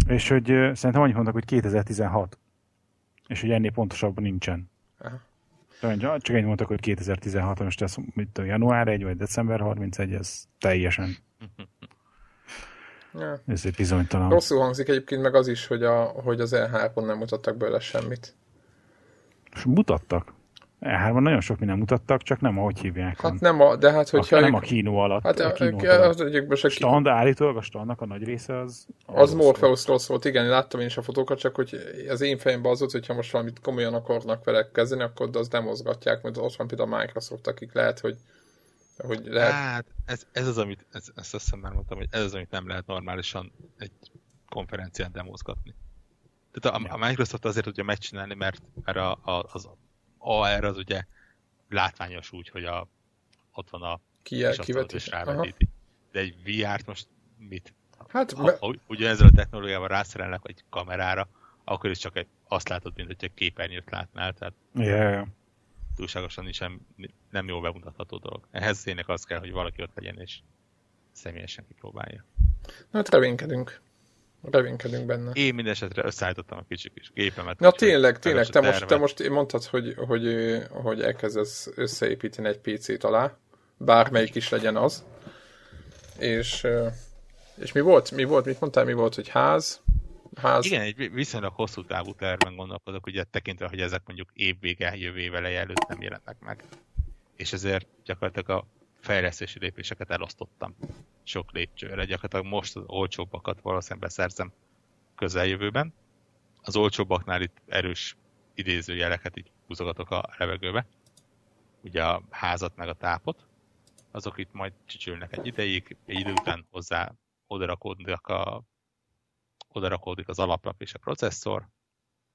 És hogy szerintem annyit mondtak, hogy 2016. És hogy ennél pontosabban nincsen. Aha. Csak egy mondtak, hogy 2016, most ez január 1 vagy december 31, ez teljesen ez egy bizonytalan. Rosszul hangzik egyébként meg az is, hogy, hogy az E3-on nem mutattak bőle semmit. Mutattak. E3-on nagyon sok minden mutattak, csak nem ahogy hívják. Hát nem a, de hát hogyha... nem a kínó alatt. Hát a kínó alatt. Stand, állítólag a standnak a nagy része az... Az Morpheusról szólt, igen, láttam én is a fotókat, csak hogy az én fejemben az volt, hogyha most valamit komolyan akarnak vele kezdeni, akkor azt nem mozgatják, mert ott van például a Microsoft, akik lehet, hogy... Hát, ez az, amit... Ezt azt hiszem már mondtam, hogy ez az, amit nem lehet normálisan egy konferencián demozgatni. Tehát a Microsoft azért tudja megcsinálni, mert az AR az ugye látványos úgy, hogy ott van a kisatot és rávetíti. De egy VR-t most mit? Hát, ha ugyanezzel a technológiával rászerelnek egy kamerára, akkor is csak azt látod, mint hogy egy képernyőt látnál. Tehát túlságosan is nem jól bemutatható dolog. Ehhez tényleg az kell, hogy valaki ott legyen és személyesen kipróbálja. Na hát reménykedünk benne. Én mindesetre összeállítottam a kicsi kis gépemet. Na tényleg, te most mondtad, hogy elkezdesz összeépíteni egy PC-t alá, bármelyik is legyen az. És mi volt? Mit mondtál, mi volt, hogy ház? Igen, egy viszonylag hosszú távú terven gondolkodok, ugye tekintve, hogy ezek mondjuk évvége, jövő év eleje előtt nem jelennek meg. És ezért gyakorlatilag a fejlesztési lépéseket elosztottam sok lépcsőre. Gyakorlatilag most az olcsóbbakat valószínűleg beszerzem közeljövőben. Az olcsóbbaknál itt erős idézőjeleket így húzogatok a levegőbe. Ugye a házat meg a tápot. Azok itt majd csücsülnek egy ideig, egy idő után hozzá odarakódik az alaplap és a processzor,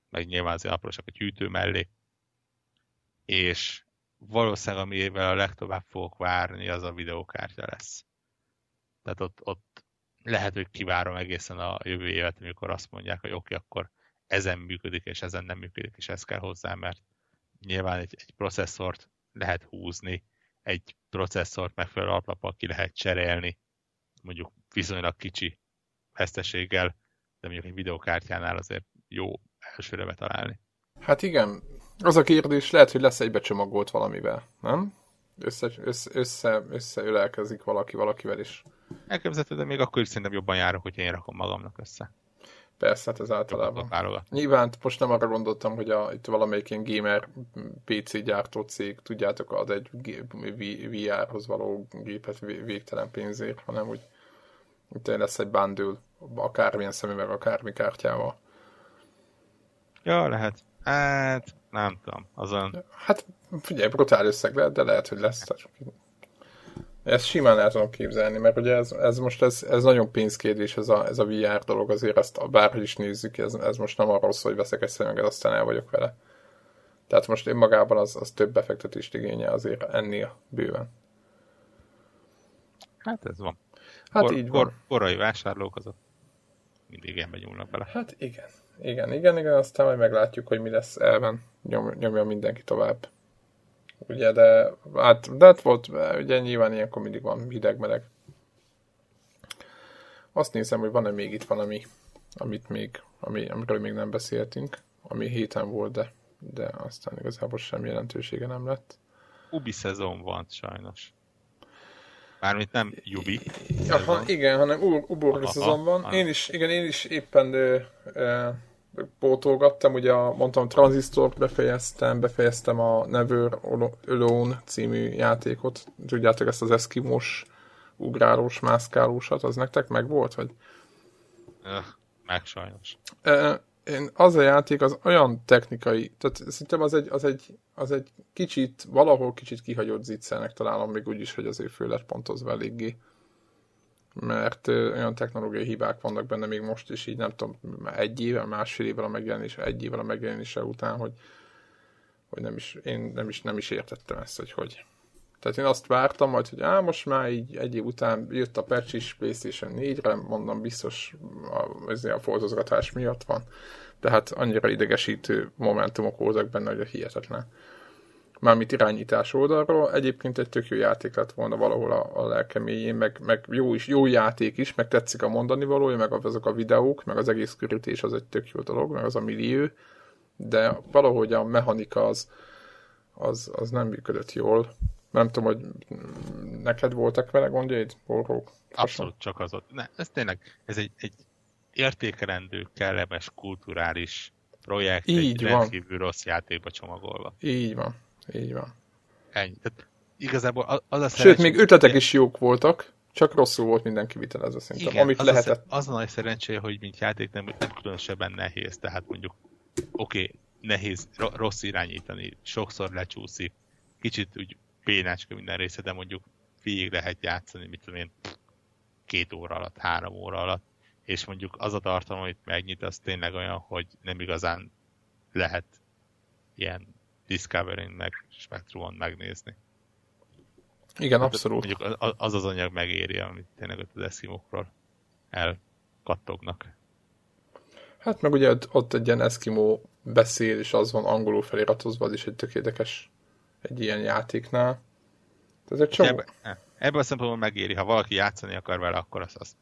meg nyilván az alaplapok a hűtő mellé, és valószínűleg, amivel a legtovább fogok várni, az a videókártya lesz. Tehát ott lehet, hogy kivárom egészen a jövő évet, amikor azt mondják, hogy oké, akkor ezen működik, és ezen nem működik, és ez kell hozzá, mert nyilván egy processzort lehet húzni, egy processzort megfelelő alaplappal ki lehet cserélni, mondjuk viszonylag kicsi veszteséggel, de mondjuk egy videókártyánál azért jó elsőre betalálni. Hát igen. Az a kérdés, lehet, hogy lesz egybecsomagolt valamivel, nem? Összeölelkezik valaki valakivel is. Elképzelhető, de még akkor is szerintem jobban járok, hogyha én rakom magamnak össze. Persze, hát ez általában. Nyilván most nem arra gondoltam, hogy itt valamelyik ilyen gamer PC gyártó cég, tudjátok, ad egy VR-hoz való gépet végtelen pénzért, hanem úgy lesz egy bundle, akármilyen szemüveg, akármi kártyával. Ja, lehet. Hát, nem tudom. Azon... Hát figyelj, brutál összeg lehet, de lehet, hogy lesz. Ezt simán el tudom képzelni, mert ugye ez nagyon pénzkérdés, ez a VR dolog, azért ezt bárhogy is nézzük, ez most nem arról szól, hogy veszek egy szemüveget, aztán el vagyok vele. Tehát most önmagában az több befektetést igényel azért ennél bőven. Hát ez van. Hát így van. Korai vásárlók azok mindig ilyenbe nyúlnak bele. Hát igen. Igen, aztán majd meglátjuk, hogy mi lesz elven. Nyomja mindenki tovább. Ugye, de hát volt, ugye nyilván ilyenkor mindig van hideg-meleg. Azt nézem, hogy van-e még itt valami, amiről még nem beszéltünk, ami héten volt, de aztán igazából semmi jelentősége nem lett. Ubi szezon van sajnos. Mármint nem Ubi. Igen, hanem uborka szezon van. Én is éppen pótolgattam, ugye mondtam, Tranzistort befejeztem a Never Alone című játékot. Tudjátok, ezt az eszkimós, ugrálós, mászkálósat, az nektek meg volt? Vagy? Meg sajnos. Az a játék az olyan technikai, tehát szerintem az egy kicsit, valahol kicsit kihagyott zicsernek találom, még úgy is, hogy azért fő lett pontozva eléggé. Mert olyan technológiai hibák vannak benne még most is, így nem tudom, egy évvel a megjelenése után, hogy nem is értettem ezt, hogy. Tehát én azt vártam majd, hogy most már így egy év után jött a patch is PlayStation 4-re, mondom biztos a foldozgatás miatt van. Tehát annyira idegesítő momentumok voltak benne, hogy a hihetetlen. Mármint irányítás oldalról. Egyébként egy tök jó játék lett volna valahol a lelkeméjén, meg jó játék is, meg tetszik a mondani valója, meg azok a videók, meg az egész körítés az egy tök jó dolog, meg az a millió, de valahogy a mechanika az az nem működött jól. Nem tudom, hogy neked voltak vele gondjaid, borrók? Abszolút csak az ott. Ne, ez tényleg, ez egy értékelendő, kellemes, kulturális projekt, így egy rendkívül rossz játékba csomagolva. Így van. Ennyi. Tehát igazából az a sőt, még ötletek is jók voltak, csak rosszul volt minden kivitelezve szerintem, igen, amit az lehetett. Az a nagy szerencséje, hogy mint játék nem különösebben nehéz, tehát mondjuk oké, nehéz, rossz irányítani, sokszor lecsúszik, kicsit úgy pénácska minden része, de mondjuk végig lehet játszani, mit tudom én, 2 óra alatt, 3 óra alatt, és mondjuk az a tartalom, amit megnyit, az tényleg olyan, hogy nem igazán lehet ilyen Discovery-n meg Spectrumon megnézni. Igen, hát abszolút. Mondjuk az az anyag megéri, amit tényleg ott az eszkimókról elkattognak. Hát meg ugye ott egy ilyen eszkimó beszél, és az van angolul feliratozva, az is egy tök érdekes egy ilyen játéknál. Ez egy csomó. Ebből a szempontból megéri, ha valaki játszani akar vele, akkor az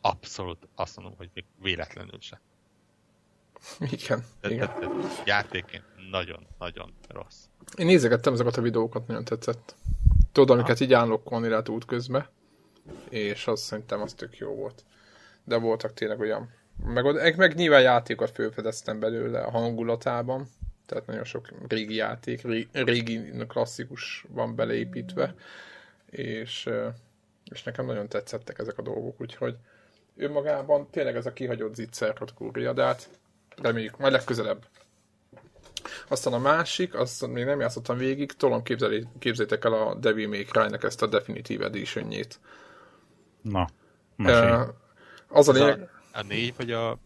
abszolút azt mondom, hogy még véletlenül sem. Igen. Játékként nagyon-nagyon rossz. Én nézegettem ezeket a videókat, nagyon tetszett. Tudod, amiket így állokkolni lehet útközben, és azt szerintem az tök jó volt. De voltak tényleg olyan... Meg nyilván játékot felfedeztem belőle a hangulatában, tehát nagyon sok régi játék, régi klasszikus van beleépítve, és nekem nagyon tetszettek ezek a dolgok, úgyhogy önmagában tényleg ez a kihagyott zicserkot kúrja, de hát reméljük, majd legközelebb. Aztán a másik, azt még nem játszottam végig, tolom, képzeljétek el a Devil May Cry-nak ezt a Definitive Edition-jét. Na, az a lényeg... A 4 vagy a...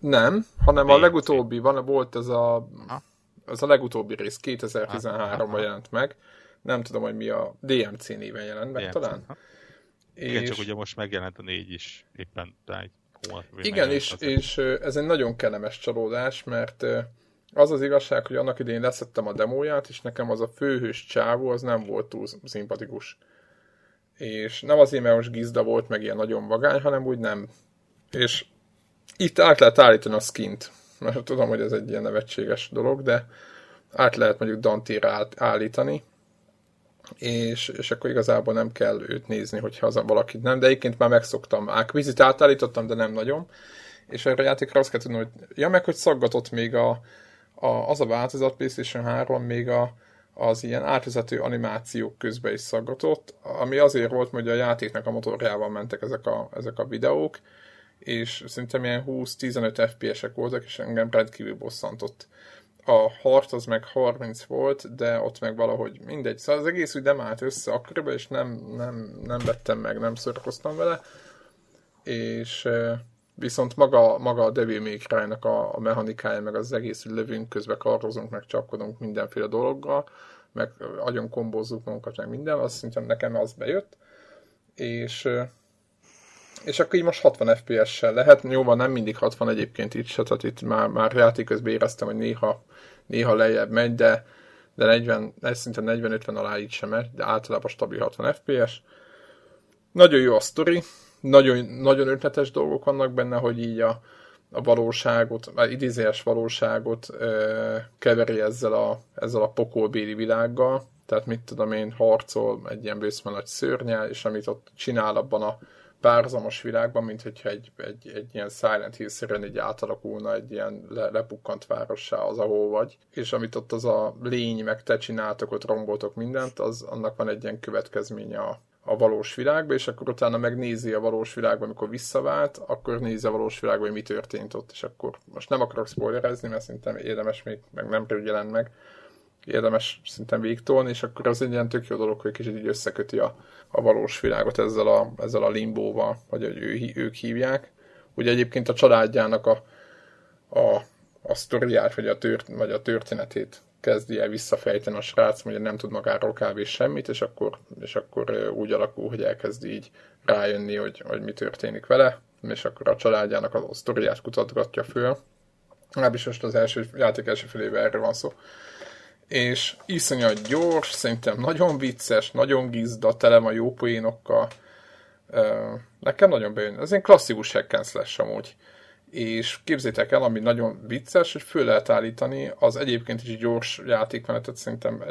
Nem, hanem a legutóbbi, volt ez a... Az a legutóbbi rész, 2013-ban jelent meg. Nem tudom, hogy mi a DMC néven jelent meg, talán. Igen, csak ugye most megjelent a 4 is, éppen egy hónap. Igen, és ez egy nagyon kellemes csalódás, mert az az igazság, hogy annak idején leszettem a demóját, és nekem az a főhős csávó, az nem volt túl szimpatikus. És nem azért, mert most gizda volt, meg ilyen nagyon vagány, hanem úgy nem. És itt át lehet állítani a skint. Mert tudom, hogy ez egy ilyen nevetséges dolog, de át lehet mondjuk Dante-ra állítani. És akkor igazából nem kell őt nézni, hogyha az valakit nem. De egyébként már megszoktam. Ákvizit átállítottam, de nem nagyon. És erre a játékra azt kell tudnom, hogy hogy szaggatott még az a változat PlayStation 3 még az ilyen átvezető animációk közben is szaggatott, ami azért volt, hogy a játéknak a motorjával mentek ezek a videók, és szerintem ilyen 20-15 FPS-ek voltak, és engem rendkívül bosszantott. A harc az meg 30 volt, de ott meg valahogy mindegy. Szóval az egész úgy nem állt össze akkoriban, és nem vettem meg, nem szórakoztam vele, és... Viszont maga a Devil May Cry-nak a mechanikája, meg az egész, hogy lövünk közben, karrozunk, meg csapkodunk mindenféle dologgal, meg agyon kombózzuk magunkat, meg minden, azt szerintem nekem az bejött. És akkor így most 60 FPS-sel lehet, jóval nem mindig 60 egyébként így se, tehát itt már játék közben éreztem, hogy néha lejjebb megy, de 40, szerintem 40-50 alá így sem megy, de általában stabil 60 FPS. Nagyon jó a sztori. Nagyon, nagyon ötletes dolgok vannak benne, hogy így a valóságot, az idézőjeles valóságot keveri ezzel a pokolbéli világgal. Tehát mit tudom én, harcol egy ilyen bőszme nagy szörnyel, és amit ott csinál abban a párzamos világban, mint hogyha egy ilyen Silent Hill-szerűen így átalakulna egy ilyen lepukkant várossá az, ahol vagy. És amit ott az a lény, meg te csináltok, ott romboltok mindent, annak van egy ilyen következménye a valós világba, és akkor utána megnézi a valós világban, amikor visszavált, akkor nézi a valós világban, hogy mi történt ott, és akkor most nem akarok spoilerezni, mert szerintem érdemes még, meg nem jelent meg, érdemes szerintem végtolni, és akkor az egy ilyen tök jó dolog, hogy kicsit így összeköti a valós világot ezzel a limbóval, vagy hogy ők hívják. Ugye egyébként a családjának a sztoriát, vagy a történetét kezdi el visszafejteni a srác, hogy nem tud magáról kb. Semmit, és akkor úgy alakul, hogy elkezdi így rájönni, hogy mi történik vele, és akkor a családjának a sztoriát kutatgatja föl. Lábbis most az játék első felében erről van szó. És iszonyat gyors, szerintem nagyon vicces, nagyon gizda, tele van jó poénokkal. Nekem nagyon bejön. Ez egy klasszikus hack and slash amúgy. és képzétek el, ami nagyon vicces, hogy föl lehet állítani, az egyébként is gyors játékmenetet szerintem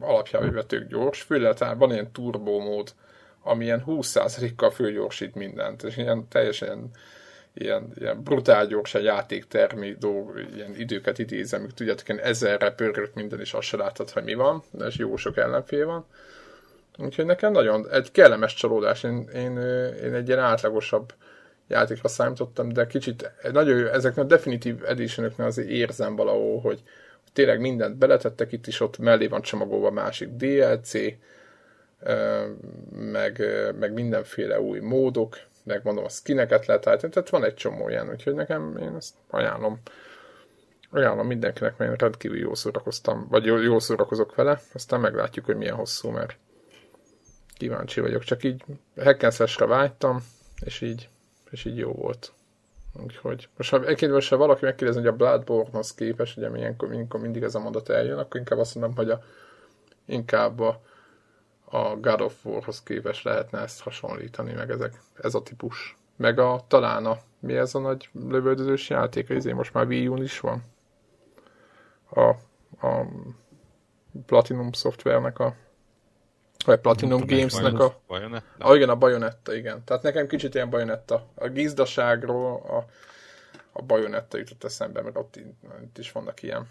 alapjában tök gyors, föl lehet állítani, van ilyen turbómód, ami ilyen 20%-kal fölgyorsít mindent, és ilyen teljesen ilyen brutál gyors a játéktermidó ilyen időket idézem, amik tudjátok, én 1000-re pörgök minden, és azt se láthat, hogy mi van, és jó sok ellenfél van. Úgyhogy nekem nagyon egy kellemes csalódás. Én egy ilyen átlagosabb játékra számítottam, de kicsit nagyon ezeknek a Definitive Edition-öknek azért érzem valahol, hogy tényleg mindent beletettek, itt is ott mellé van csomagolva másik DLC, meg mindenféle új módok, meg mondom, a skineket lehet állítani, tehát van egy csomó ilyen, úgyhogy nekem én ezt ajánlom. Ajánlom mindenkinek, mert én rendkívül jól szórakoztam, vagy jól szórakozok vele, aztán meglátjuk, hogy milyen hosszú, mert kíváncsi vagyok. Csak így Hack'n'Slash-re vágytam, és így jó volt. Úgyhogy most ha valaki megkérdezi, hogy a Bloodborne-hoz képest, ugye ilyenkor mindig ez a mondat eljön, akkor inkább azt mondom, hogy inkább a God of Warhoz képest lehetne ezt hasonlítani, meg ez a típus. Meg mi ez a nagy lövöldözős játék? Ezért most már Wii U-n is van. A Platinum Software-nek vagy Platinum Games-nek Bajonetta? Igen, a Bajonetta, igen. Tehát nekem kicsit ilyen Bajonetta. A gizdaságról a Bajonetta jutott eszembe, mert ott is vannak ilyen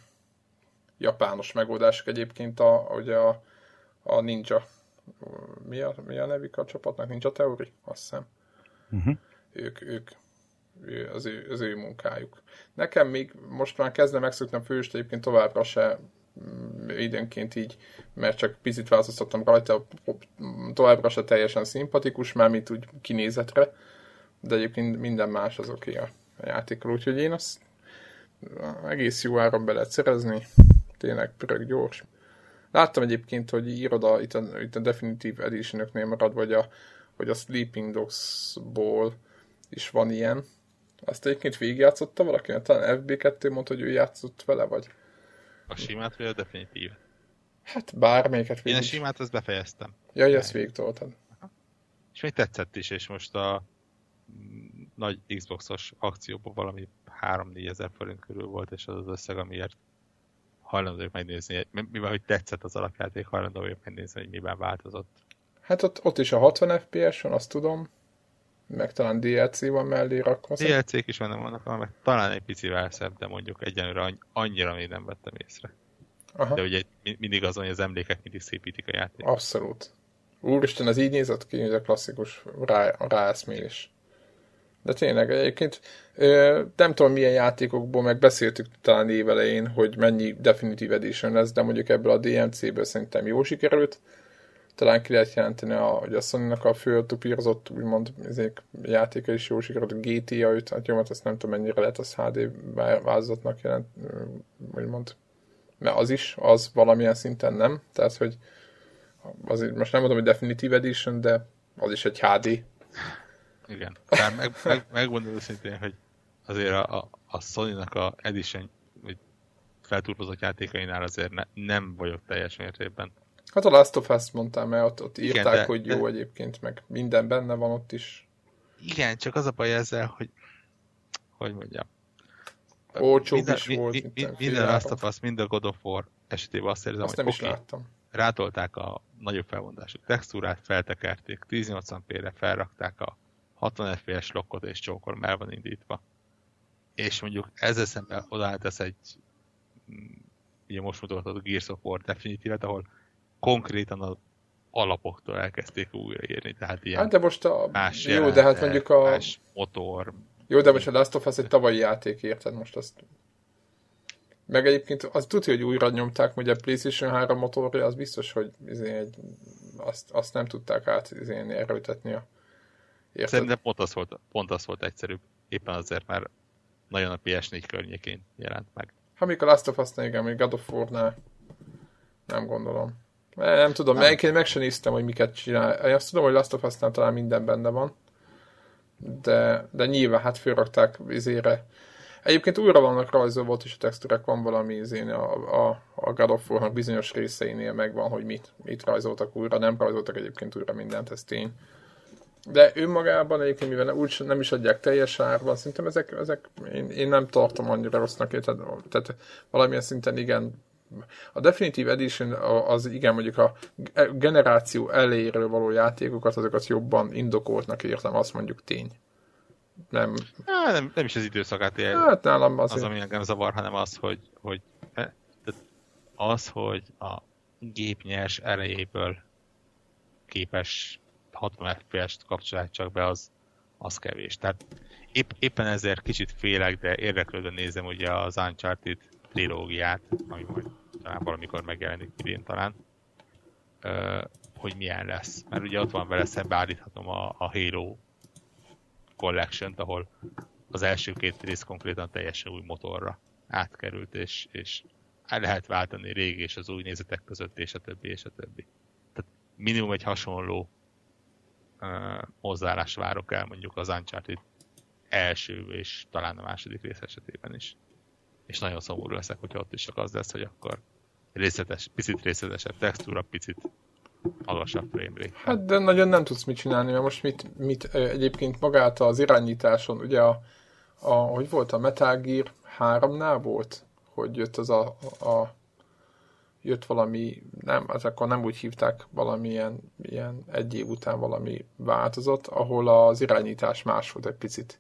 japános megoldások egyébként, a Ninja. Mi a nevük a csapatnak? Ninja Theory? Azt hiszem. Uh-huh. Ők az ő munkájuk. Nekem még most már kezdem megszokni a főst, egyébként továbbra se időnként így, mert csak picit változtattam rajta, továbbra se teljesen szimpatikus, mármint úgy kinézetre, de egyébként minden más az oké a játékkal, úgyhogy én azt egész jó áron be lehet szerezni, tényleg pörög gyors. Láttam egyébként, hogy iroda itt a Definitive Edition-öknél marad, vagy a Sleeping Dogs-ból is van ilyen. Azt egyébként végigjátszotta valaki? Talán FB2 mondta, hogy ő játszott vele, vagy... A simát, vagy a definitív? Hát bármelyiket végig. Én a simát azt befejeztem. Jaj, ezt végigtoltad. És még tetszett is, és most a nagy Xbox-os akcióban valami 3-4 ezer forint körül volt, és az az összeg, amiért hajlandók megnézni, mivel hogy tetszett az alapjáték, hajlandók megnézni, hogy miben változott. Hát ott is a 60 FPS-on, azt tudom, meg talán DLC van mellé rakva. DLC-k is vannak, meg talán egy picivel szebb, de mondjuk egyenlőre annyira még nem vettem észre. Aha. De ugye mindig azon, hogy az emlékek mindig szépítik a játékot. Abszolút. Úristen, ez így nézett ki, hogy a klasszikus ráeszmélés. De tényleg egyébként nem tudom milyen játékokból, meg beszéltük talán évelején, hogy mennyi Definitive Edition lesz, de mondjuk ebből a DMC-ből szerintem jó sikerült. Talán ki lehet jelenteni, hogy a Sony-nak a föltupírozott, úgymond játéka is jó sikerült, a GTA 5, hát jó, mert azt nem tudom mennyire lehet az HD változatnak jelent, úgymond, mert az valamilyen szinten nem, tehát hogy azért most nem mondom, hogy Definitive Edition, de az is egy HD. Igen, tehát megmondom őszintén, hogy azért a Sony-nak a Edition feltúrpozott játékainál azért nem vagyok teljes mértékben. Hát a Last of Us mondtam, mert ott igen, írták, hogy jó de... egyébként, meg minden benne van ott is. Igen, csak az a baj ezzel, hogy mondjam. Olcsóbb is volt. Minden Last of Us, mind a God of War esetében azt érzem, azt hogy láttam. Rátolták a nagyobb felmondású textúrát, feltekerték, 1080p-re felrakták a 60 FPS lockot, és csókolom el van indítva. És mondjuk ezzel szemben odaálltesz egy ugye most mutogatott Gears of War definitívet, ahol konkrétan az alapoktól elkezdték újraírni, tehát ilyen hát de most más jelentek, de hát mondjuk más motor. Jó, de most a Last of Us egy tavalyi játék, érted most azt. Meg egyébként az tudja, hogy újra nyomták, hogy a PlayStation 3 motorja, az biztos, hogy azt nem tudták erőltetni. Érted? Szerintem pont az volt egyszerűbb, éppen azért már nagyon a PS4 környékén jelent meg. Ha még a Last of Us-nál, igen, még God of War-nál nem gondolom. Nem tudom, egyébként meg sem néztem, hogy miket csinál. Én azt tudom, hogy Last of Us-nál talán minden benne van. De nyilván, hát fölrakták izére. Egyébként újra vannak rajzolva is a textúrák, van valami izén a God of War-nak bizonyos részeinél megvan, hogy mit rajzoltak újra. Nem rajzoltak egyébként újra mindent, ez tény. De önmagában egyébként, mivel úgy nem is adják teljes árban, szerintem ezek én nem tartom annyira rossznak, tehát valamilyen szinten igen. A Definitive Edition az igen, mondjuk a generáció elejéről való játékokat, azokat jobban indokoltnak értem, azt mondjuk tény. Nem. Há, nem is az időszakát él. Hát nálam az, ami engem zavar, hanem az, hogy a gép nyers erejéből képes 60 FPS-t kapcsolják csak be, az kevés. Tehát éppen ezért kicsit félek, de érdeklődve nézem ugye az Uncharted trilógiát, ami majd talán valamikor megjelenik idén talán, hogy milyen lesz. Mert ugye ott van vele szembeállíthatom a Halo Collection-t, ahol az első két rész konkrétan teljesen új motorra átkerült, és el lehet váltani régi és az új nézetek között, és a többi, és a többi. Tehát minimum egy hasonló hozzáállás várok el mondjuk az Uncharted első és talán a második rész esetében is. És nagyon szomorú leszek, hogyha ott is csak az lesz, hogy akkor picit részletesebb textúra, picit alasabb frame rate. Hát de nagyon nem tudsz mit csinálni, mert most mit egyébként magát az irányításon, ugye hogy volt a Metal Gear 3-nál volt, hogy jött az jött valami, nem, az akkor nem úgy hívták, valamilyen ilyen egy év után valami változat, ahol az irányítás más volt egy picit.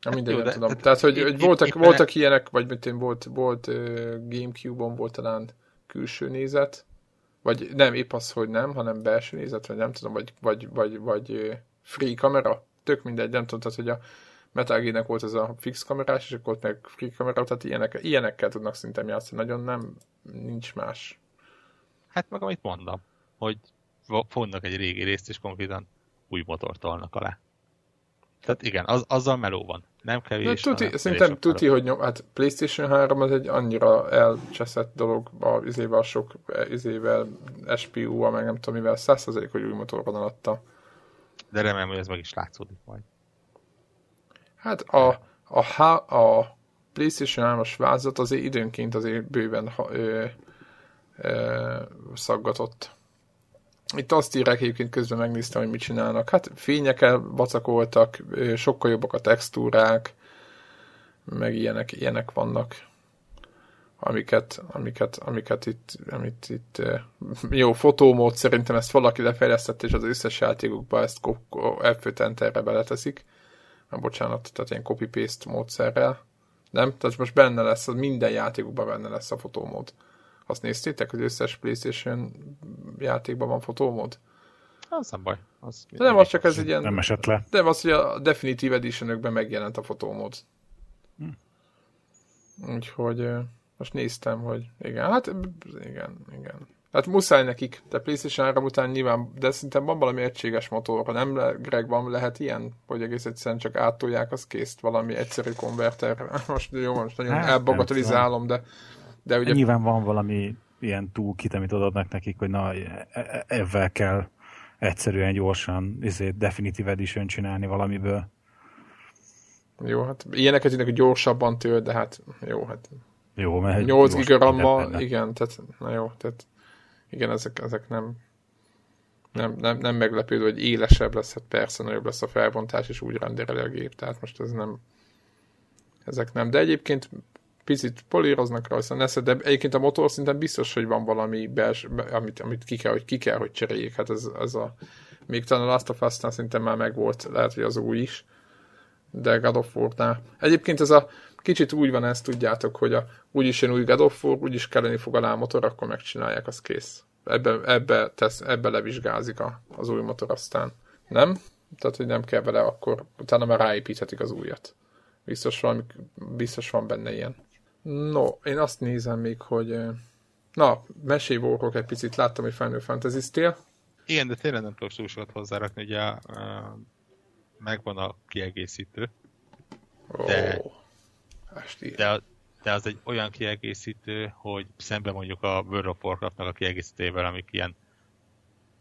Hát mindegy, nem tudom. Tehát, hogy voltak ilyenek, vagy mint én volt Gamecube-on volt talán külső nézet, vagy nem, épp az, hogy nem, hanem belső nézet, vagy nem tudom, vagy free kamera, tök mindegy, nem tudom, tehát, hogy a Metal Gear-nek volt ez a fix kamerás, és akkor ott meg free kamera, tehát ilyenekkel tudnak szerintem játszani, nagyon nem, nincs más. Hát meg amit mondom, hogy fognak egy régi részt, és konkrétan új motort alnak alá. Tehát igen, azzal meló van. Nem kevés. Szerintem tuti, hogy hát PlayStation 3 az egy annyira elcseszett dolog az izével, a sok izével, SPU-val, meg nem tudom mivel, 100%, hogy új motorban alatta. De remélem, hogy ez meg is látszódik majd. Hát a PlayStation 3-as vázat azért időnként azért bőven szaggatott. Itt azt írják, egyébként közben megnéztem, hogy mit csinálnak. Hát fényekkel bacakoltak, sokkal jobbak a textúrák, meg ilyenek vannak, amiket itt jó fotómód, szerintem ezt valaki lefejlesztett, és az összes játékukba ezt F5-enterre beleteszik. Na, bocsánat, tehát ilyen copy-paste módszerrel. Nem? Tehát most benne lesz, minden játékukban benne lesz a fotómód. Azt néztétek, hogy összes PlayStation játékban van fotómód? Az nem baj. De nem az, csak ez egy ilyen... Nem esett le. Nem az, hogy a Definitive Edition-ökben megjelent a fotómód. Úgyhogy most néztem, hogy igen, hát igen. Hát muszáj nekik, de PlayStation 3 után nyilván, de szerintem van valami egységes motor, ha nem Greg van, lehet ilyen, hogy egész egyszerűen csak áttolják, az kész, valami egyszerű konverter. Most jó, most nagyon elbagatelizálom, de... De ugye... Nyilván van valami ilyen toolkit, amit odaadnak nekik, hogy na, ebben kell egyszerűen gyorsan Definitive Edition csinálni valamiből. Jó, hát ilyeneket innek gyorsabban tölt, de hát jó, hát jó, mert 8 gigarammal, igen, tehát na jó, tehát igen, ezek nem meglepődő, hogy élesebb lesz, hát persze nagyobb lesz a felbontás, és úgy rendereli a gép, tehát most ez nem, ezek nem, de egyébként picit políroznak rajta, de egyébként a motor szinten biztos, hogy van valami belső, amit ki kell, hogy cseréljék. Hát ez a... Még talán a Last of Us-nál szerintem már megvolt, lehet, hogy az új is, de God of War-nál. Egyébként ez a... Kicsit úgy van ezt, tudjátok, hogy úgyis jön új God of War, úgyis kelleni fog alá a motor, akkor megcsinálják, az kész. Ebbe levizsgázik az új motor aztán. Nem? Tehát, hogy nem kell vele, akkor utána már ráépíthetik az újat. Biztos van benne ilyen. No, én azt nézem még, hogy... Na, mesélj volkok egy picit, láttam, hogy Final Fantasy-ztél. Igen, de tényleg nem tudok túl sokat hozzárakni, ugye megvan a kiegészítő. De az egy olyan kiegészítő, hogy szemben mondjuk a World of Warcraft-nak a kiegészítővel, amik ilyen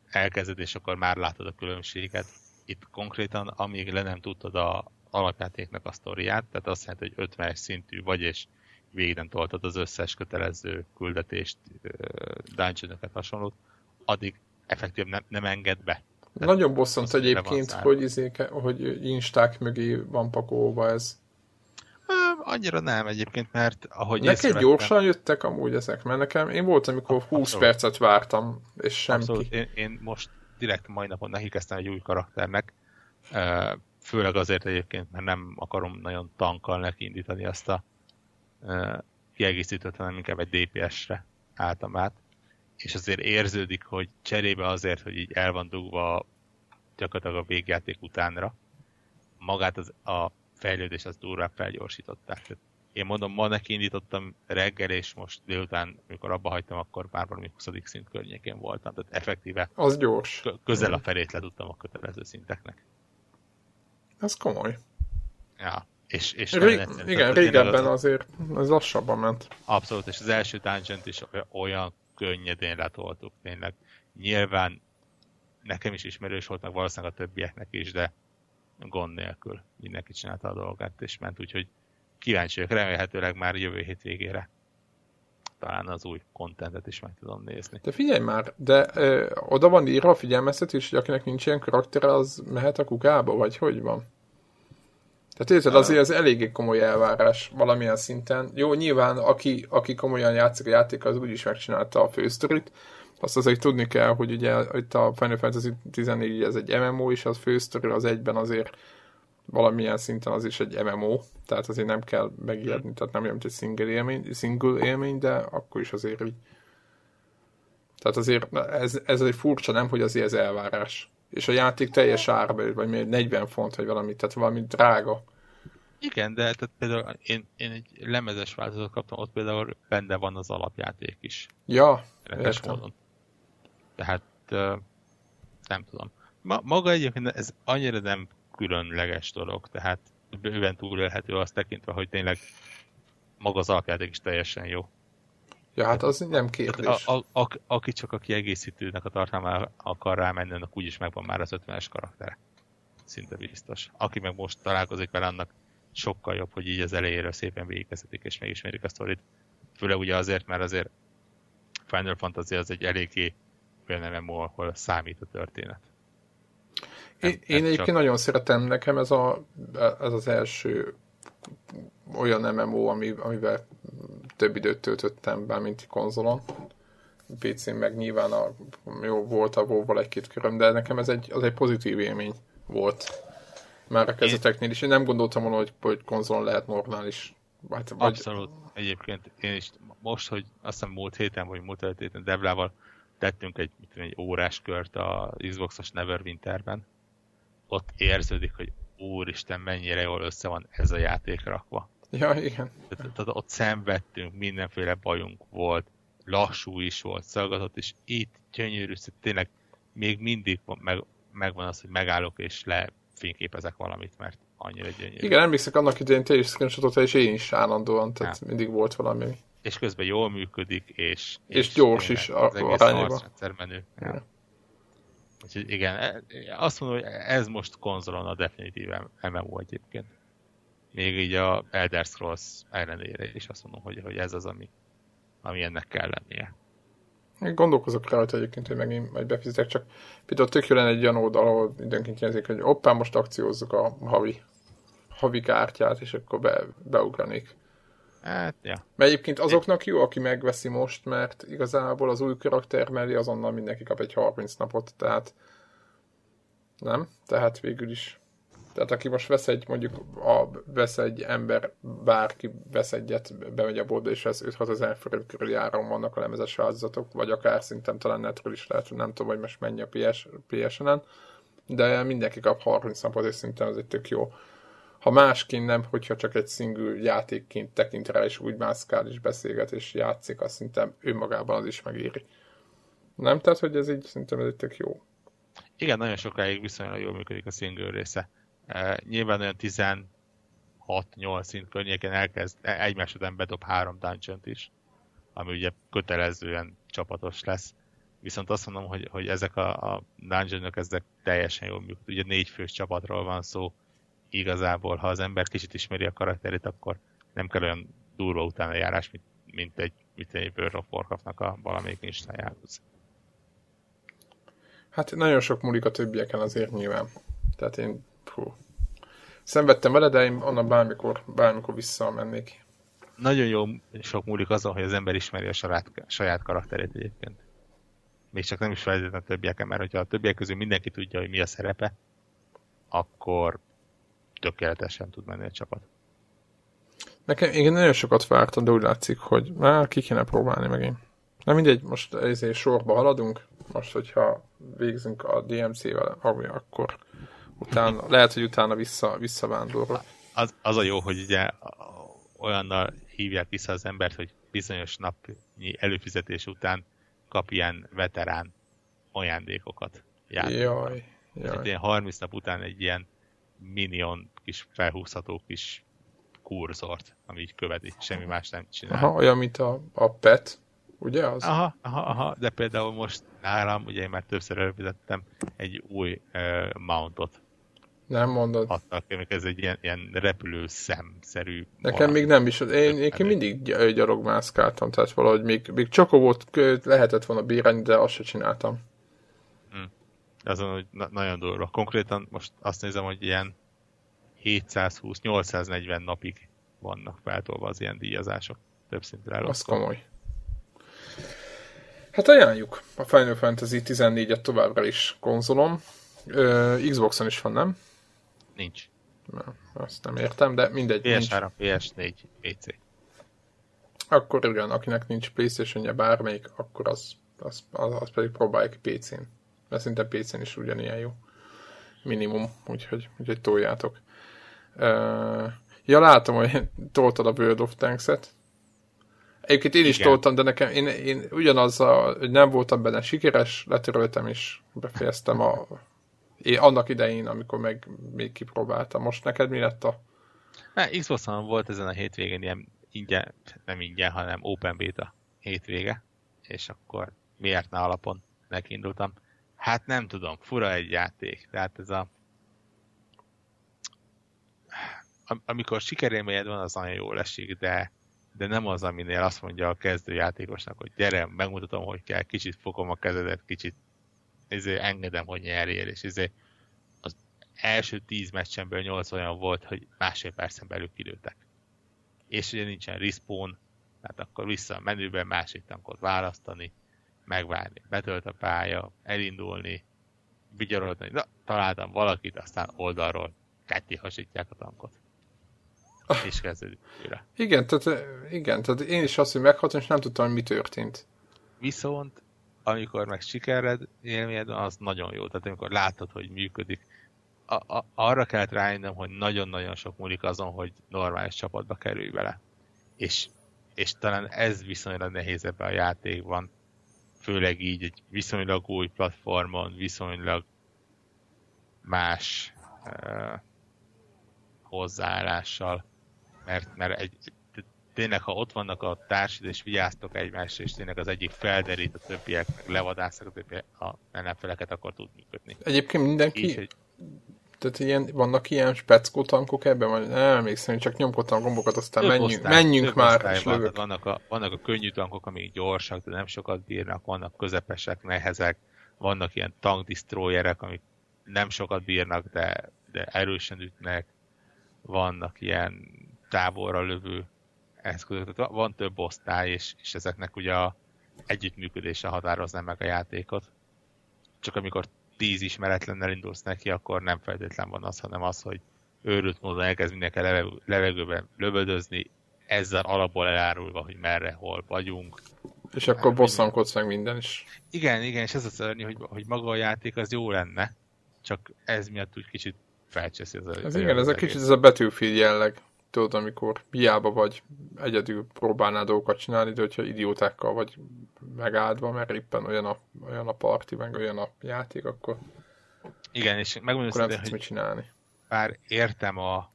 elkezdődés, akkor már látod a különbséget. Itt konkrétan, amíg le nem tudtad az alapjátéknak a sztoriát, tehát azt jelenti, hogy 50 szintű vagy, és végig nem toltad az összes kötelező küldetést, dungeon-öket, hasonlót, addig effektív nem enged be Nagyon bosszant egyébként, hogy, hogy insták mögé van pakolva ez. Annyira nem egyébként, mert ahogy neked gyorsan jöttek amúgy ezek, mert nekem én voltam, amikor 20 percet vártam, és semmi. Abszolút, én most direkt mai napon neki kezdtem egy új karakternek, főleg azért egyébként, mert nem akarom nagyon tankkal neki indítani azt a kiegészítőt, hanem inkább egy DPS-re álltam át, és azért érződik, hogy cserébe azért, hogy így el van dugva gyakorlatilag a végjáték utánra, magát a fejlődés az durvább felgyorsították. Én mondom, ma neki indítottam reggel, és most délután, amikor abba hagytam, akkor már valami 20. szint környékén voltam. Tehát effektíve az gyors. Közel a felét le tudtam a kötelező szinteknek. Ez komoly. Ja. És igen, régebben azért ez lassabban ment. Abszolút, és az első tangent is olyan könnyedén letoltuk tényleg. Nyilván nekem is ismerős volt, meg valószínűleg a többieknek is, de gond nélkül mindenki csinálta a dolgát, és ment, úgyhogy kíváncsi vagyok, remélhetőleg már jövő hét végére talán az új kontentet is meg tudom nézni. De figyelj már, de oda van írva a figyelmeztetés, hogy akinek nincs ilyen karaktere, az mehet a kukába, vagy hogy van? Tehát érted, azért ez eléggé komoly elvárás valamilyen szinten. Jó, nyilván aki komolyan játszik a játék, az úgyis megcsinálta a fősztorit. Azt azért tudni kell, hogy ugye itt a Final Fantasy 14 ez egy MMO, és a fősztori az egyben azért valamilyen szinten az is egy MMO. Tehát azért nem kell megijedni, tehát nem olyan, mint egy single élmény, de akkor is azért így. Tehát azért ez egy furcsa, nem, hogy azért ez elvárás. És a játék teljes árba, vagy még 40 font, vagy valami, tehát valami drága. Igen, de tehát például én egy lemezes változatot kaptam, ott például benne van az alapjáték is. Ja, rendes módon. Tehát nem tudom. Maga egyébként ez annyira nem különleges dolog, tehát bőven túlélhető azt tekintve, hogy tényleg maga az alapjáték is teljesen jó. Ja, hát az nem kérdés. Aki csak a kiegészítőnek a tartalmára akar rámenni, annak úgyis megvan már az 50-es karaktere. Szinte biztos. Aki meg most találkozik vele, annak sokkal jobb, hogy így az elejéről szépen végigvezetik és megismerik a sztorit. Főleg ugye azért, mert azért Final Fantasy az egy eléggé olyan MMO, ahol számít a történet. Én egyébként csak... nagyon szeretem, nekem ez az első olyan MMO, amivel több időt töltöttem be, mint konzolon. PC-n meg nyilván jó volt a WoW-val egy-két köröm, de nekem az egy pozitív élmény volt. Már a kezdeteknél is. Én nem gondoltam volna, hogy konzolon lehet normális. Abszolút. Egyébként én is most, hogy azt hiszem múlt héten, vagy múlt előtt héten Devlával tettünk egy órás kört a Xbox-os Neverwinterben. Ott érződik, hogy úristen, mennyire jól össze van ez a játék rakva. Ja, igen. Tehát ott szenvedtünk, mindenféle bajunk volt, lassú is volt, szaggatott, és itt gyönyörű, tényleg még mindig megvan az, hogy megállok és lefényképezek valamit, mert annyira gyönyörű. Igen, emlékszek annak idején te is screenshotot, és én is állandóan, tehát hát. Mindig volt valami. És közben jól működik, és gyors is arányban. Ja. Úgyhogy igen, azt mondom, hogy ez most konzolon a definitív MMO egyébként. Még így a Elder Scrolls ellenére is azt mondom, hogy ez az, ami ennek kell lennie. Én gondolkozok rá, hogy egyébként, hogy megint majd befizetek, csak például tök jön egy olyan oldal, ahol időnként jelzik, hogy oppá, most akciózzuk a havi kártyát, és akkor beugranik. Hát, ja. Mert egyébként azoknak jó, aki megveszi most, mert igazából az új karakter mellé azonnal mindenki kap egy 30 napot, tehát nem? Tehát végül is tehát aki most vesz egy, mondjuk vesz egy ember, bárki vesz egyet, bemegy a boltba és vesz 5-6 ezer forint körüli áron vannak a lemezes változatok, vagy akár szinten talán netről is lehet, nem tudom, hogy most mennyi a PSN-en, de mindenki kap 30 napot, és szinten az egy tök jó. Ha másként nem, hogyha csak egy single játékként tekint rá, és úgy mászkál, és beszélget, és játszik, azt szinten önmagában az is megéri. Nem? Tehát, hogy ez így, szintem ez egy tök jó. Igen, nagyon sokáig viszonylag jól működik a single része. Nyilván olyan 16-8 szint környéken elkezd egymás után bedob 3 dungeon-t is, ami ugye kötelezően csapatos lesz. Viszont azt mondom, hogy ezek a dungeon-ök ezek teljesen jól működik. Ugye 4 fős csapatról van szó, igazából ha az ember kicsit ismeri a karakterét, akkor nem kell olyan durva utánajárás, mint egy World of Warcraft-nak a valamelyik instájához. Hát nagyon sok múlik a többieken azért nyilván. Tehát én szenvedtem vele, de én onnan bármikor visszamennék. Nagyon jó sok múlik azon, hogy az ember ismeri a saját karakterét egyébként. Még csak nem is felejtettem a többieken, mert hogyha a többiek közül mindenki tudja, hogy mi a szerepe, akkor tökéletesen tud menni a csapat. Nekem igen, nagyon sokat vártam, de úgy látszik, hogy már ki kéne próbálni megint. Na mindegy, most ezért sorba haladunk, most hogyha végzünk a DMC-vel, akkor utána, lehet, hogy utána visszavándorol. Az a jó, hogy ugye olyannal hívják vissza az embert, hogy bizonyos napnyi előfizetés után kap ilyen veterán ajándékokat. Jaj. Ilyen 30 nap után egy ilyen minion kis felhúzható kis kurzort, ami így követi, semmi más nem csinál. Aha, olyan, mint a pet, ugye az? Aha, de például most nálam, ugye én már többször előfizettem, egy új mountot. Nem mondod. Adtak, ez egy ilyen repülő szemszerű. Nekem még nem is. Én mindig gyalogmászkáltam, tehát valahogy még csokobót lehetett volna bírni, de azt se csináltam. Azon, hogy nagyon durva. Konkrétan most azt nézem, hogy ilyen 720-840 napig vannak feltolva az ilyen díjazások. Több szintre elosztva. Az komoly. Hát ajánljuk a Final Fantasy 14-et továbbra is konzolom. Xboxon is van, nem? Nincs. Na, azt nem értem, de mindegy. PS3, PS4, PC. Akkor igen, akinek nincs PlayStation-je bármelyik, akkor az pedig próbálják PC-n. Mert szinte PC-n is ugyanilyen jó. Minimum, úgyhogy toljátok. Ja, látom, hogy toltad a World of Tanks-et. Egyébként én is toltam, de nekem én ugyanazzal, hogy nem voltam benne sikeres, letöröltem és befejeztem én annak idején, amikor meg még kipróbáltam. Most neked mi lett a... Xboxon volt ezen a hétvégén ilyen ingyen, nem ingyen, hanem open beta hétvége, és akkor miért ne alapon nekiindultam? Hát nem tudom, fura egy játék. Tehát ez amikor sikerélményed van, az nagyon jól esik, de nem az, aminél azt mondja a kezdőjátékosnak, hogy gyere, megmutatom, hogy kell, kicsit fogom a kezedet, kicsit engedem, hogy nyerjél, és az első 10 meccsemből 8 olyan volt, hogy másfél percen belül kilőttek. És ugye nincsen respawn, tehát akkor vissza a menüben másik tankot választani, megvárni, betölt a pálya, elindulni, vigyorolni, na, találtam valakit, aztán oldalról ketté hasítják a tankot. És kezdődik újra. Igen, tehát én is azt, hogy meghaltam, és nem tudtam, hogy mi történt. Viszont, amikor meg sikered élményed, az nagyon jó. Tehát amikor látod, hogy működik. Arra kellett rájönnöm, hogy nagyon-nagyon sok múlik azon, hogy normális csapatba kerülj bele. És talán ez viszonylag nehéz ebben a játékban. Főleg így egy viszonylag új platformon, viszonylag más hozzáállással, mert tényleg, ha ott vannak a társid, és vigyáztok egymásra, és tényleg az egyik felderít, a többiek meg levadásznak, a többiek a ellenfeleket, akkor tud működni. Egyébként mindenki, tehát vannak ilyen speckó tankok ebben, vagy nem emlékszem, csak nyomkodtam a gombokat, aztán menjünk már, és lövök. Vannak a könnyű tankok, amik gyorsak, de nem sokat bírnak, vannak közepesek, nehezek, vannak ilyen tank destroyerek, amik nem sokat bírnak, de erősen ütnek, vannak ilyen távolra lövő eszközök, tehát van több osztály, és ezeknek ugye a együttműködése határozná meg a játékot. Csak amikor 10 ismeretlennel indulsz neki, akkor nem feltétlen van az, hanem az, hogy őrült módon elkezd mindenki levegőben lövöldözni, ezzel alapból elárulva, hogy merre, hol vagyunk. És akkor bosszankodsz meg minden is. Igen, és ez az szörnyű, hogy maga a játék az jó lenne, csak ez miatt úgy kicsit felcseszi az előtt. Igen, ez a kicsit ez a Battlefield jelleg. Tudod, amikor hiába vagy, egyedül próbálnál dolgokat csinálni, de hogyha idiótákkal vagy megáldva, mert éppen olyan a parti, meg olyan a játék, akkor igen, és megmondom, hogy mit csinálni. Bár értem a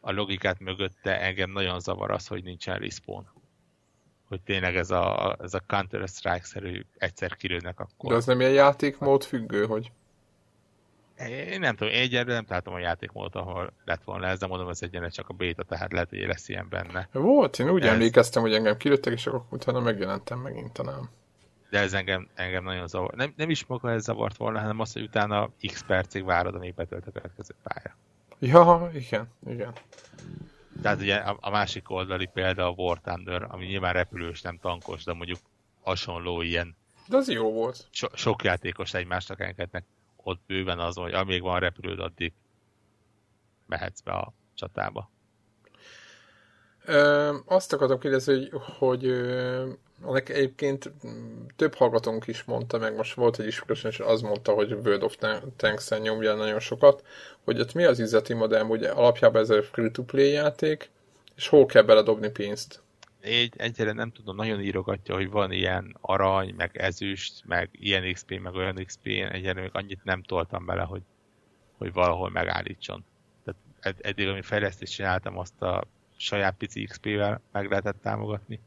logikát mögötte, engem nagyon zavar az, hogy nincsen respawn. Hogy tényleg ez a Counter-Strike-szerű egyszer kilőnek akkor. De az nem ilyen játékmód függő, hogy én nem tudom, egyelőre nem találtam a játékmódot, ahol lett volna ez, de mondom, ez egyenlően csak a béta, tehát lehet, hogy lesz ilyen benne. Volt, én úgy emlékeztem, hogy engem kilőttek, és akkor utána megjelentem megint, talán. De ez engem nagyon zavart. Nem is maga ez zavart volna, hanem az, hogy utána x percig várod, amíg betölt a következő pálya. Ja, igen. Tehát ugye a másik oldali példa a War Thunder, ami nyilván repülős, nem tankos, de mondjuk hasonló ilyen. De az jó volt. Sok játékos egymásnak engednek ott bőven azon, hogy amíg van repülőd, addig mehetsz be a csatába. Azt akartam kérdezni, hogy egyébként több hallgatónk is mondta, meg most volt egy ismerős, és az mondta, hogy World of Tanks-en nyomja nagyon sokat, hogy ott mi az üzleti modell, ugye alapjában ez a free-to-play játék, és hol kell beledobni pénzt? Én egyre nem tudom, nagyon írogatja, hogy van ilyen arany, meg ezüst, meg ilyen XP, meg olyan XP, én egyre még annyit nem toltam bele, hogy valahol megállítson. Tehát eddig, ami fejlesztést csináltam, azt a saját pici XP-vel meg lehetett támogatni.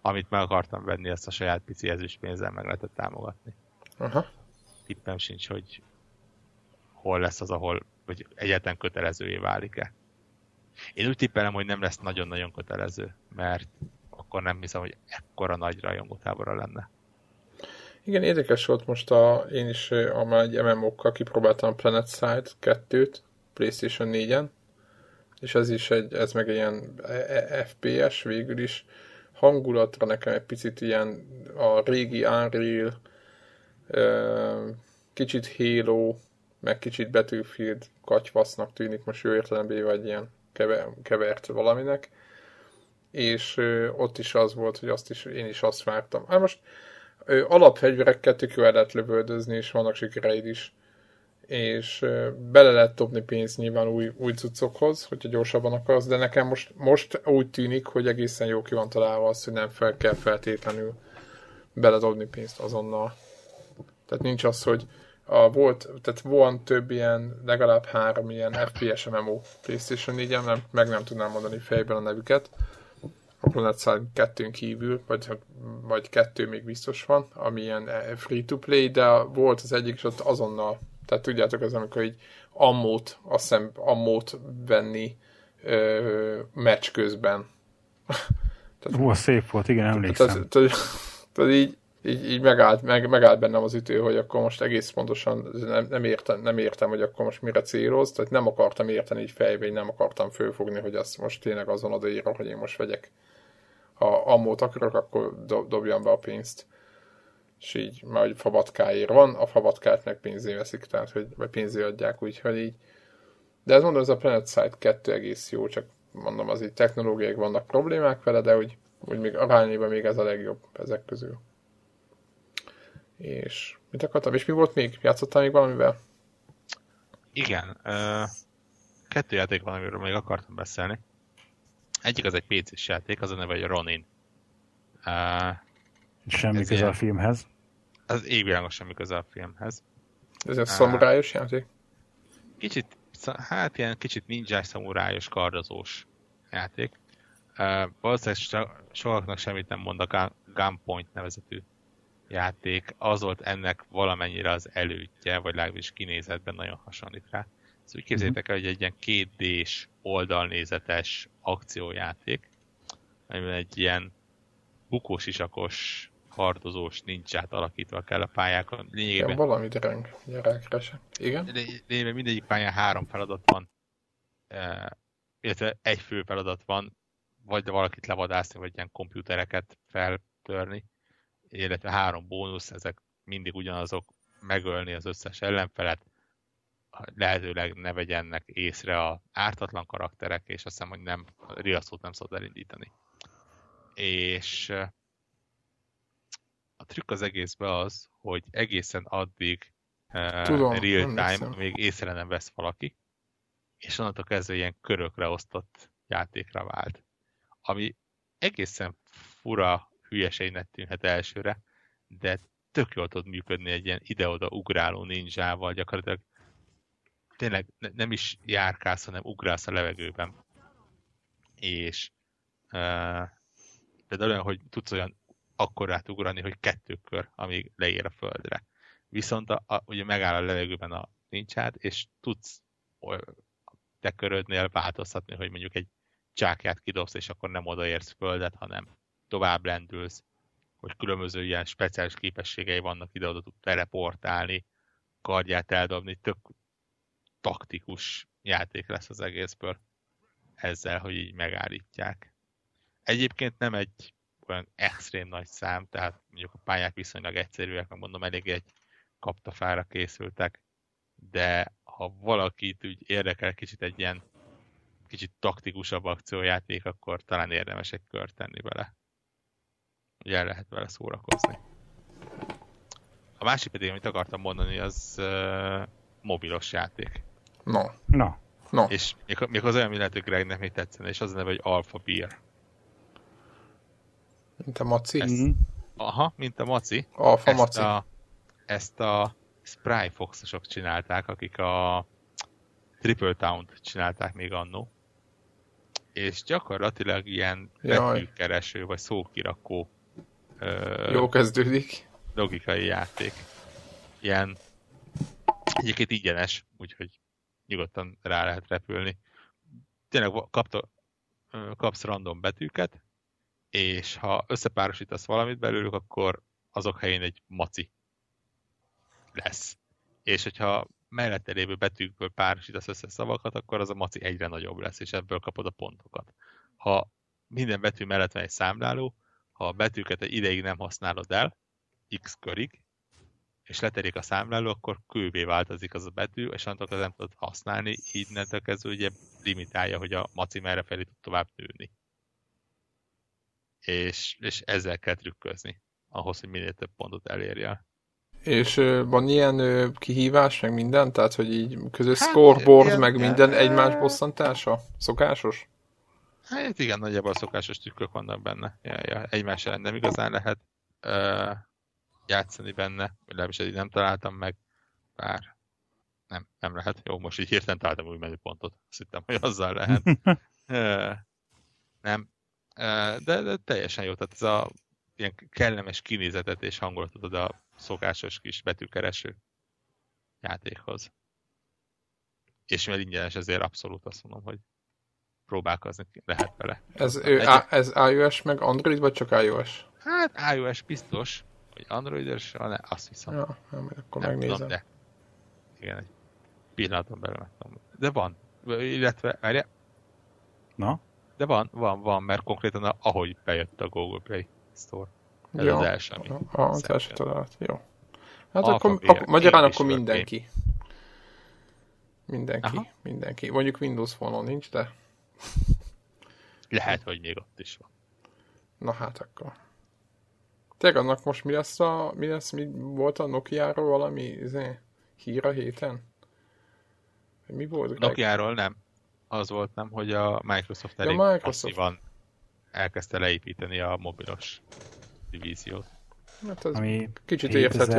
Amit meg akartam venni, azt a saját pici ezüst pénzzel meg lehetett támogatni. Aha. Tippem sincs, hogy hol lesz az, ahol hogy egyetlen kötelezővé válik-e. Én úgy tippelem, hogy nem lesz nagyon-nagyon kötelező, mert akkor nem hiszem, hogy ekkora nagy rajongótábora lenne. Igen, érdekes volt most, én is már egy MMO-kkal kipróbáltam a PlanetSide 2-t, PlayStation 4-en, és ez meg ilyen FPS végül is, hangulatra nekem egy picit ilyen a régi Unreal, kicsit Halo, meg kicsit Battlefield katyvasznak tűnik, most jó értelemben vagy ilyen kevert valaminek, és ott is az volt, hogy én is azt vártam. Most alapfegyverekkel tök jól lehet lövöldözni, és vannak sikereid is, és bele lehet dobni pénzt nyilván új cuccokhoz, hogyha gyorsabban akarsz, de nekem most úgy tűnik, hogy egészen jó ki van találva az, hogy nem kell feltétlenül beledobni pénzt azonnal. Tehát nincs az, hogy van több ilyen, legalább 3 ilyen FPS MMO PlayStation 4-en, meg nem tudnám mondani fejben a nevüket, a PlanetSide 2-n kívül, vagy 2 még biztos van, ami ilyen free-to-play, de volt az egyik, és ott azonnal. Tehát tudjátok, az amikor így ammót venni meccs közben. Az szép volt, igen, emlékszem. Tehát így megállt bennem az ütő, hogy akkor most egész pontosan nem értem, hogy akkor most mire célozz, tehát nem akartam érteni így fejbe, így nem akartam fölfogni, hogy azt most tényleg azon odaírom, hogy én most vegyek. Ha ammót akarok, akkor dobjam be a pénzt. És így már hogy fabatkáért van, a fabatkát meg pénzé veszik, tehát vagy pénzé adják, úgyhogy így. De ezt mondom, ez a PlanetSide 2 egész jó, csak mondom, az így technológiák vannak problémák vele, de úgy még arányában még ez a legjobb ezek közül. És mit akartam? És mi volt még? Játszottál még valamivel? Igen. 2 játék van, amiről még akartam beszélni. Egyik az egy PC-s játék, az a neve, hogy Ronin. Semmi köze a filmhez. Az égvilágon semmi köze a filmhez. Ez a szamurájos játék? Kicsit, ilyen kicsit ninjás, szamurájos, kardozós játék. Valószínűleg sokaknak semmit nem mond a Gunpoint nevezetű játék. Az volt ennek valamennyire az elődje, vagy legalábbis kinézetben nagyon hasonlít rá. Ezt úgy képzeljétek el, hogy egy ilyen 2D-s, oldalnézetes akciójáték, amiben egy ilyen bukós isakos, kardozós nincs átalakítva kell a pályákon. Lényegében... Igen, valami dereng, gyerekre. Igen? Lényegében mindegyik pályán 3 feladat van, illetve egy fő feladat van, vagy valakit levadászni, vagy ilyen komputereket feltörni, illetve 3 bónusz, ezek mindig ugyanazok, megölni az összes ellenfelet, lehetőleg ne vegyenek észre az ártatlan karakterek, és azt hiszem, hogy nem, a riasztót nem szabad elindítani. És a trükk az egészben az, hogy egészen addig real time még észre nem vesz valaki, és onnantól kezdve ilyen körökre osztott játékra vált. Ami egészen fura hülyeségnek tűnhet elsőre, de tök jól tud működni egy ilyen ide-oda ugráló ninjával, gyakorlatilag tényleg nem is járkálsz, hanem ugrálsz a levegőben. És például olyan, hogy tudsz olyan akkorát ugrani, hogy 2 kör, amíg leér a földre. Viszont ugye megáll a levegőben a nincsád, és tudsz te körödnél változtatni, hogy mondjuk egy csákját kidobsz, és akkor nem odaérsz földet, hanem tovább lendülsz, hogy különböző ilyen speciális képességei vannak, ide-oda tud teleportálni, kardját eldobni, tök taktikus játék lesz az egészből ezzel, hogy így megállítják. Egyébként nem egy olyan extrém nagy szám, tehát mondjuk a pályák viszonylag egyszerűek, megmondom, elég egy kaptafára készültek, de ha valakit úgy érdekel kicsit egy ilyen kicsit taktikusabb akciójáték, akkor talán érdemes egy kört tenni vele. Ugye el lehet vele szórakozni. A másik pedig, amit akartam mondani, az mobilos játék. No. És még az olyan illető Gregnek még tetszene, és az a neve, hogy Alpha Beer. Mint a maci? Aha, mint a maci. Alpha maci. Ezt a Spry Fox-osok csinálták, akik a Triple Town-t csinálták még annó. És gyakorlatilag ilyen betűkereső vagy szókirakó jó kezdődik. Logikai játék. Ilyen egyébként ingyenes, úgyhogy nyugodtan rá lehet repülni. Tényleg kapsz random betűket, és ha összepárosítasz valamit belőlük, akkor azok helyén egy maci lesz. És hogyha mellette lévő betűkből párosítasz össze szavakat, akkor az a maci egyre nagyobb lesz, és ebből kapod a pontokat. Ha minden betű mellett van egy számláló, ha a betűket egy ideig nem használod el, x körig, és leterik a számláló, akkor kővé változik az a betű, és annak nem tudod használni, így innentől kezdve ugye limitálja, hogy a maci merre felé tud tovább nőni. És ezzel kell trükközni, ahhoz, hogy minél több pontot elérjel. És van ilyen kihívás, meg minden? Tehát, hogy így közös scoreboard, meg minden egymás bosszantása? Szokásos? Hát igen, nagyjából szokásos trükkök vannak benne. Ja, egymás ellen nem igazán lehet játszani benne. Legalábbis eddig nem találtam meg. Bár nem lehet. Jó, most így hirtelen találtam új menüpontot. Azt hittem, hogy azzal lehet. Nem. De teljesen jó. Tehát ez a ilyen kellemes kinézetet és hangulatot ad a szokásos kis betűkereső játékhoz. És mivel ingyenes, ezért abszolút azt mondom, hogy próbálkozni lehet vele. Ez iOS meg Android, vagy csak iOS? Hát iOS biztos, hogy Androidos, hanem azt hiszem. Ja, akkor nem megnézem. Tudom, de igen, egy pillanaton belemettem. De van, illetve, várjál. Na? De van, mert konkrétan ahogy bejött a Google Play Store. Ez jó. Az első, ami az első talált. Jó. Hát akkor magyarán akkor mindenki. Mindenki. Mondjuk Windows Phone-on nincs, de... Lehet, hogy még ott is van. Na hát akkor. Tényleg annak most mi volt a Nokia-ról valami hír a héten? Mi volt? Nokia-ról nem. Az volt nem, hogy a Microsoft elég aktívan elkezdte leépíteni a mobilos divíziót. Hát ez ami kicsit érthető.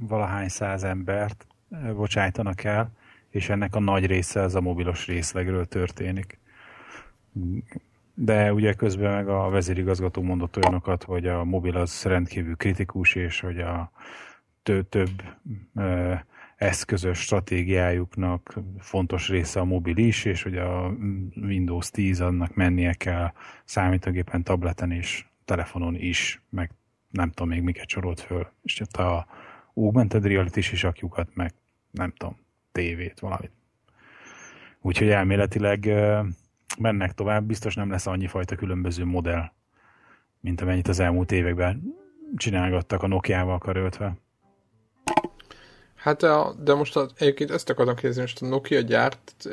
7000-valahány száz embert bocsájtanak el, és ennek a nagy része az a mobilos részlegről történik. De ugye közben meg a vezérigazgató mondott olyanokat, hogy a mobil az rendkívül kritikus, és hogy a több eszközös stratégiájuknak fontos része a mobil is, és hogy a Windows 10 annak mennie kell számítógépen, tableten és telefonon is, meg nem tudom még miket sorolt föl. És ott a augmented reality is akjukat, meg nem tudom, tévét, valamit. Úgyhogy elméletileg mennek tovább, biztos nem lesz annyi fajta különböző modell, mint amennyit az elmúlt években csinálgattak a Nokia-val karöltve. Hát de most egyébként ezt akarom kérdezni, most a Nokia gyárt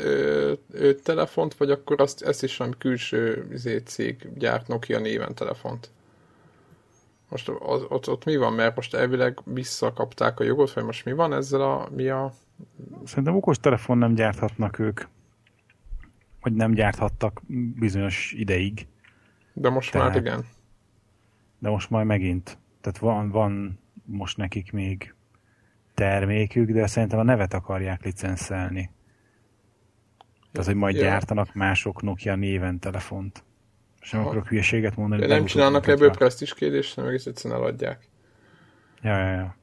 telefont, vagy akkor ezt is valami külső cég gyárt Nokia néven telefont? Most ott mi van? Mert most elvileg visszakapták a jogot, vagy most mi van ezzel Szerintem okostelefon nem gyárthatnak ők. Vagy nem gyárthattak bizonyos ideig. De most már igen. De most majd megint. Tehát van most nekik még termékük, de szerintem a nevet akarják licenszelni. Tehát, hogy majd gyártanak mások Nokia néven telefont. Sem akarok hülyeséget mondani. De nem csinálnak ebből presztízs kérdést, hanem egész egyszerűen eladják. Ja.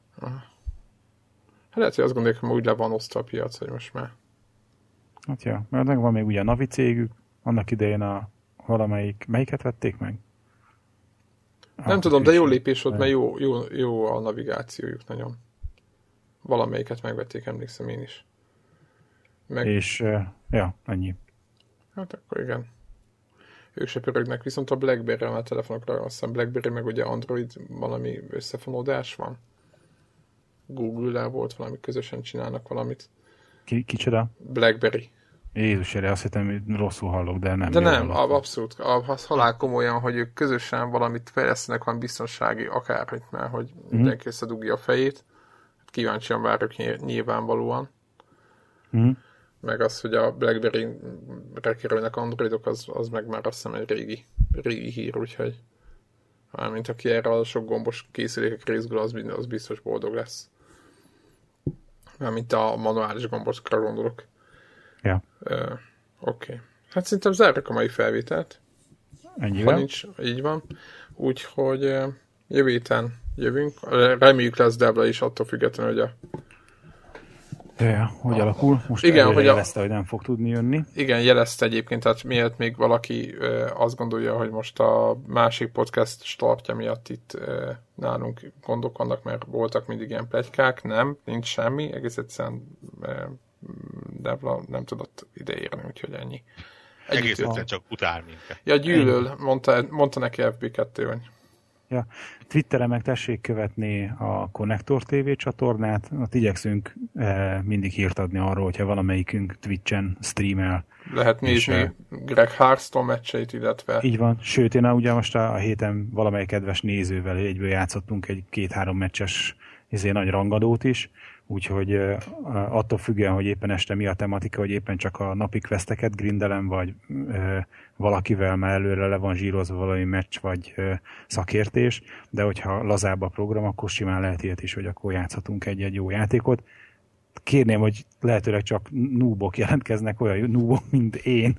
Hát lehet, hogy azt gondolják, hogy ma úgy le van osztva a piac, hogy most már. Hát ja, mert megvan még ugye a Navi cégük, annak idején melyik vették meg? Nem tudom, de jó lépés volt, mert jó a navigációjuk nagyon. Valamelyiket megvették, emlékszem én is. És, ja, ennyi. Hát akkor igen. Ők se pörögnek, viszont a BlackBerry-rel már telefonokra, azt hiszem BlackBerry, meg ugye Android valami összefonódás van. Google-el volt valami, közösen csinálnak valamit. Kicsoda? BlackBerry. Jézus, erre azt hittem, rosszul hallok, de nem. De nem, abszolút. Az halál komolyan, hogy ők közösen valamit fejlesztenek, van biztonsági akárhit már, hogy mindenki összedugja a fejét. Kíváncsian várjuk nyilvánvalóan. Mm. Meg az, hogy a BlackBerry-re kerülnek androidok, az meg már azt hiszem egy régi hír, úgyhogy mármint aki erre a sok gombos készülékek részgül, az biztos boldog lesz. Mármint a manuális gombokra gondolok. Ja. Oké. Hát szerintem zárjuk a mai felvételt. Ennyivel. Ha nincs, így van. Úgyhogy jövő héten jövünk. Reméljük lesz Debla is, attól függetlenül, hogy hogy alakul. Most igen, hogy jelezte, hogy nem fog tudni jönni. Igen, jelezte egyébként, tehát miért még valaki azt gondolja, hogy most a másik podcast startja miatt itt nálunk gondok vannak, mert voltak mindig ilyen pletykák, nem, nincs semmi, egész egyszerűen Debla nem tudott ideérni, úgyhogy ennyi. Egész egyszerűen csak utál minket. Ja, gyűlöl, mondta neki FB2, hogy... Ja. Twitteren meg tessék követni a Connector TV csatornát, ott igyekszünk mindig hírt adni arról, hogyha valamelyikünk Twitchen streamel. Lehet nézni Greg Harstone meccseit, illetve... Így van, sőt én ugye most a héten valamelyik kedves nézővel egyből játszottunk egy 2-3 meccses nagy rangadót is, úgyhogy attól függően, hogy éppen este mi a tematika, hogy éppen csak a napi questeket grindelem, vagy valakivel már előre le van zsírozva valami meccs, vagy szakértés, de hogyha lazább a program, akkor simán lehet ilyet is, hogy akkor játszhatunk egy-egy jó játékot. Kérném, hogy lehetőleg csak noobok jelentkeznek, olyan noobok, mint én,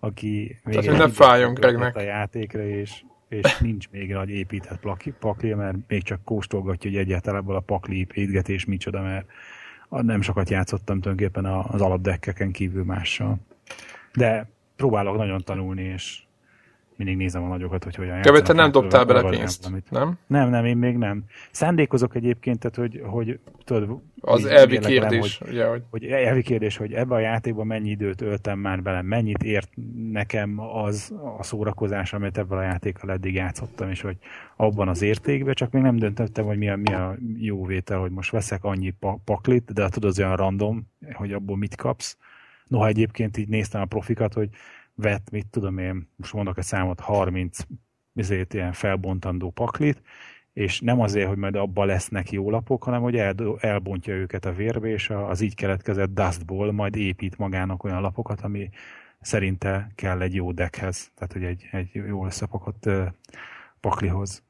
aki még nem fájjon a játékra, és nincs még nagy épített pakli, mert még csak kóstolgatja, hogy egyáltalán a pakli építgetés micsoda, mert nem sokat játszottam tulajdonképpen az alapdekkeken kívül mással. De próbálok nagyon tanulni, és mindig nézem a nagyokat, hogy hogyan játszom. Te nem dobtál bele pénzt, nem? Nem, én még nem. Szándékozok egyébként, tehát, hogy tudod... Az elvi kérdés. Hogy elvi kérdés, hogy ebben a játékban mennyi időt öltem már bele, mennyit ért nekem az a szórakozás, amit ebben a játékkal eddig játszottam, és hogy abban az értékben, csak még nem döntöttem, hogy mi a jó vétel, hogy most veszek annyi paklit, de tudod, az olyan random, hogy abból mit kapsz. Noha egyébként így néztem a profikat, hogy vett, mit tudom én, most mondok egy számot, 30 ilyen felbontandó paklit, és nem azért, hogy majd abban lesznek jó lapok, hanem hogy elbontja őket a vérbe, és az így keletkezett dustból majd épít magának olyan lapokat, ami szerinte kell egy jó deckhez, tehát hogy egy jól összepakott paklihoz.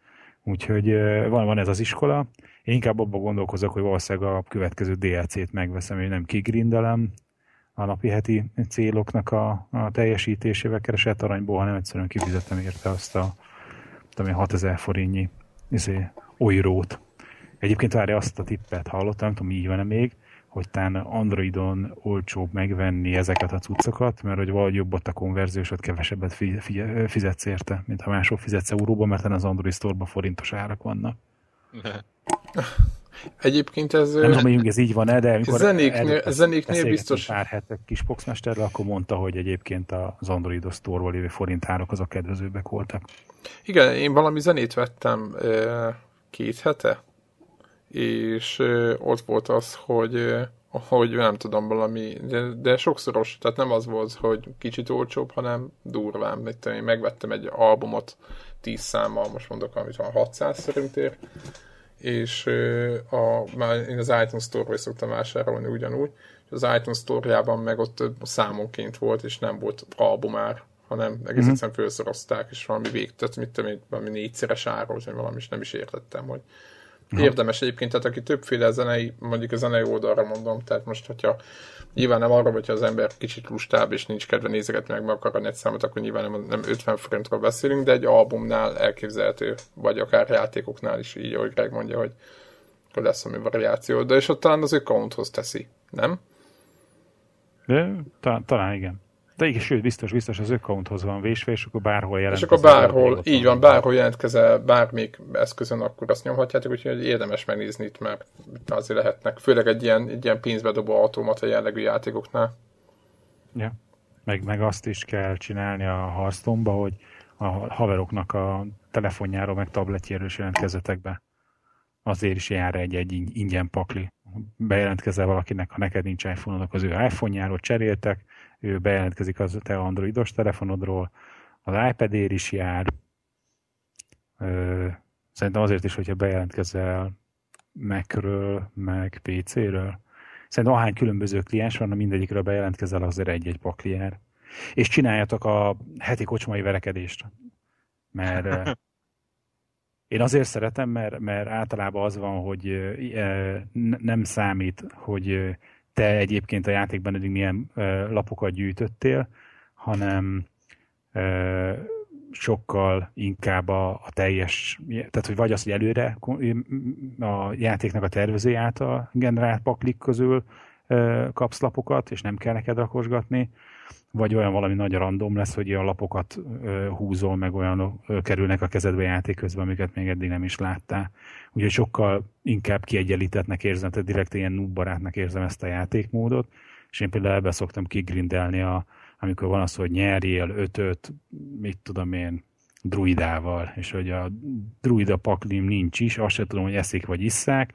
Úgyhogy van ez az iskola. Én inkább abban gondolkozok, hogy valószínűleg a következő DLC-t megveszem, hogy nem kigrindelem, a napi-heti céloknak a teljesítésével keresett aranyból, hanem egyszerűen kifizettem érte azt a 6000 forintnyi olyrót. Egyébként várja, azt a tippet hallottam, nem tudom, így van-e még, hogy tán Androidon olcsóbb megvenni ezeket a cuccokat, mert hogy valahogy jobb ott a konverziós, ott kevesebbet fizetsz érte, mint ha máshol fizetsz euróban, mert az Android Store-ban forintos árak vannak. Egyébként ez... Nem tudom, hogy ez így van-e, de amikor zenéknél biztos... pár hetek kis boxmesterrel, akkor mondta, hogy egyébként az Androidos Store-val lévő forintárak azok kedvezőbbek voltak. Igen, én valami zenét vettem 2 hete, és ott volt az, hogy nem tudom, valami, de sokszoros, tehát nem az volt, hogy kicsit olcsóbb, hanem durván. Én megvettem egy albumot 10 számmal, most mondok, amit van 600 szerintért, és én az iTunes Store-ból szoktam vásárolni ugyanúgy, és az iTunes Store-jában meg ott számonként volt, és nem volt albumár, hanem egész egyszerűen felszorozták, és valami végtett, valami 4-szeres árolt, vagy valami, és nem is értettem, hogy érdemes egyébként, tehát aki többféle zenei, mondjuk a zenei oldalra mondom, tehát most, hogyha nyilván nem arra, hogyha az ember kicsit lustább, és nincs kedve nézegetni, meg akar adni egy számot, akkor nyilván nem 50 forintról beszélünk, de egy albumnál elképzelhető, vagy akár játékoknál is így, ahogy Greg mondja, hogy lesz ami variáció, de és ott talán az ő counthoz teszi, nem? De, talán igen. De sőt, biztos az accounthoz van vésve, és akkor bárhol jelentkezel. És akkor bárhol, így van, bárhol jelentkezel bármelyik eszközön, akkor azt nyomhatjátok, úgyhogy érdemes megnézni itt, mert azért lehetnek. Főleg egy ilyen pénzbe dobó automata jellegű játékoknál. Ja. Meg azt is kell csinálni a Hearthstone-ba, hogy a haveroknak a telefonjáról, meg tabletjéről is jelentkezzetek be. Azért is jár egy ingyen pakli. Bejelentkezel valakinek, ha neked nincs iPhone-od, az ő iPhone-járól cseréltek, ő bejelentkezik az te androidos telefonodról, az iPad-ér is jár. Szerintem azért is, hogyha bejelentkezel Mac-ről, meg PC-ről. Szerintem ahány különböző kliens van, mindegyikről bejelentkezel, azért egy-egy pakli jár. És csináljatok a heti kocsmai verekedést. Mert én azért szeretem, mert általában az van, hogy nem számít, hogy te egyébként a játékban eddig milyen lapokat gyűjtöttél, hanem sokkal inkább a teljes, tehát hogy vagy az, hogy előre a játéknak a tervezője által generált paklik közül kapsz lapokat, és nem kell neked rakosgatni, vagy olyan valami nagy random lesz, hogy ilyen lapokat húzol, meg olyan kerülnek a kezedbe játék közben, amiket még eddig nem is láttál. Úgyhogy sokkal inkább kiegyenlítettnek érzem, tehát direkt ilyen noob barátnak érzem ezt a játékmódot, és én például ebbe szoktam kigrindelni, amikor van az, hogy nyerjél 5-5, mit tudom én, druidával, és hogy a druida paklim nincs is, azt sem tudom, hogy eszik vagy isszák,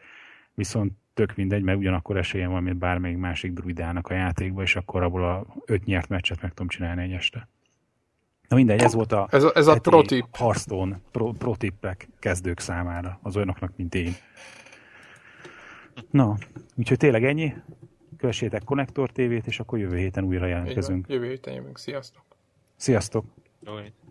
viszont tök mindegy, mert ugyanakkor esélyen van, mint bármelyik másik druidának a játékba, és akkor abból a 5 nyert meccset meg tudom csinálni egy este. Na mindegy, ez volt a Hearthstone pro-tippek kezdők számára, az olyanoknak, mint én. Na, úgyhogy tényleg ennyi. Kövessétek Konnektor TV-t, és akkor jövő héten újra jelentkezünk. Jövő héten jövünk. Sziasztok! Sziasztok!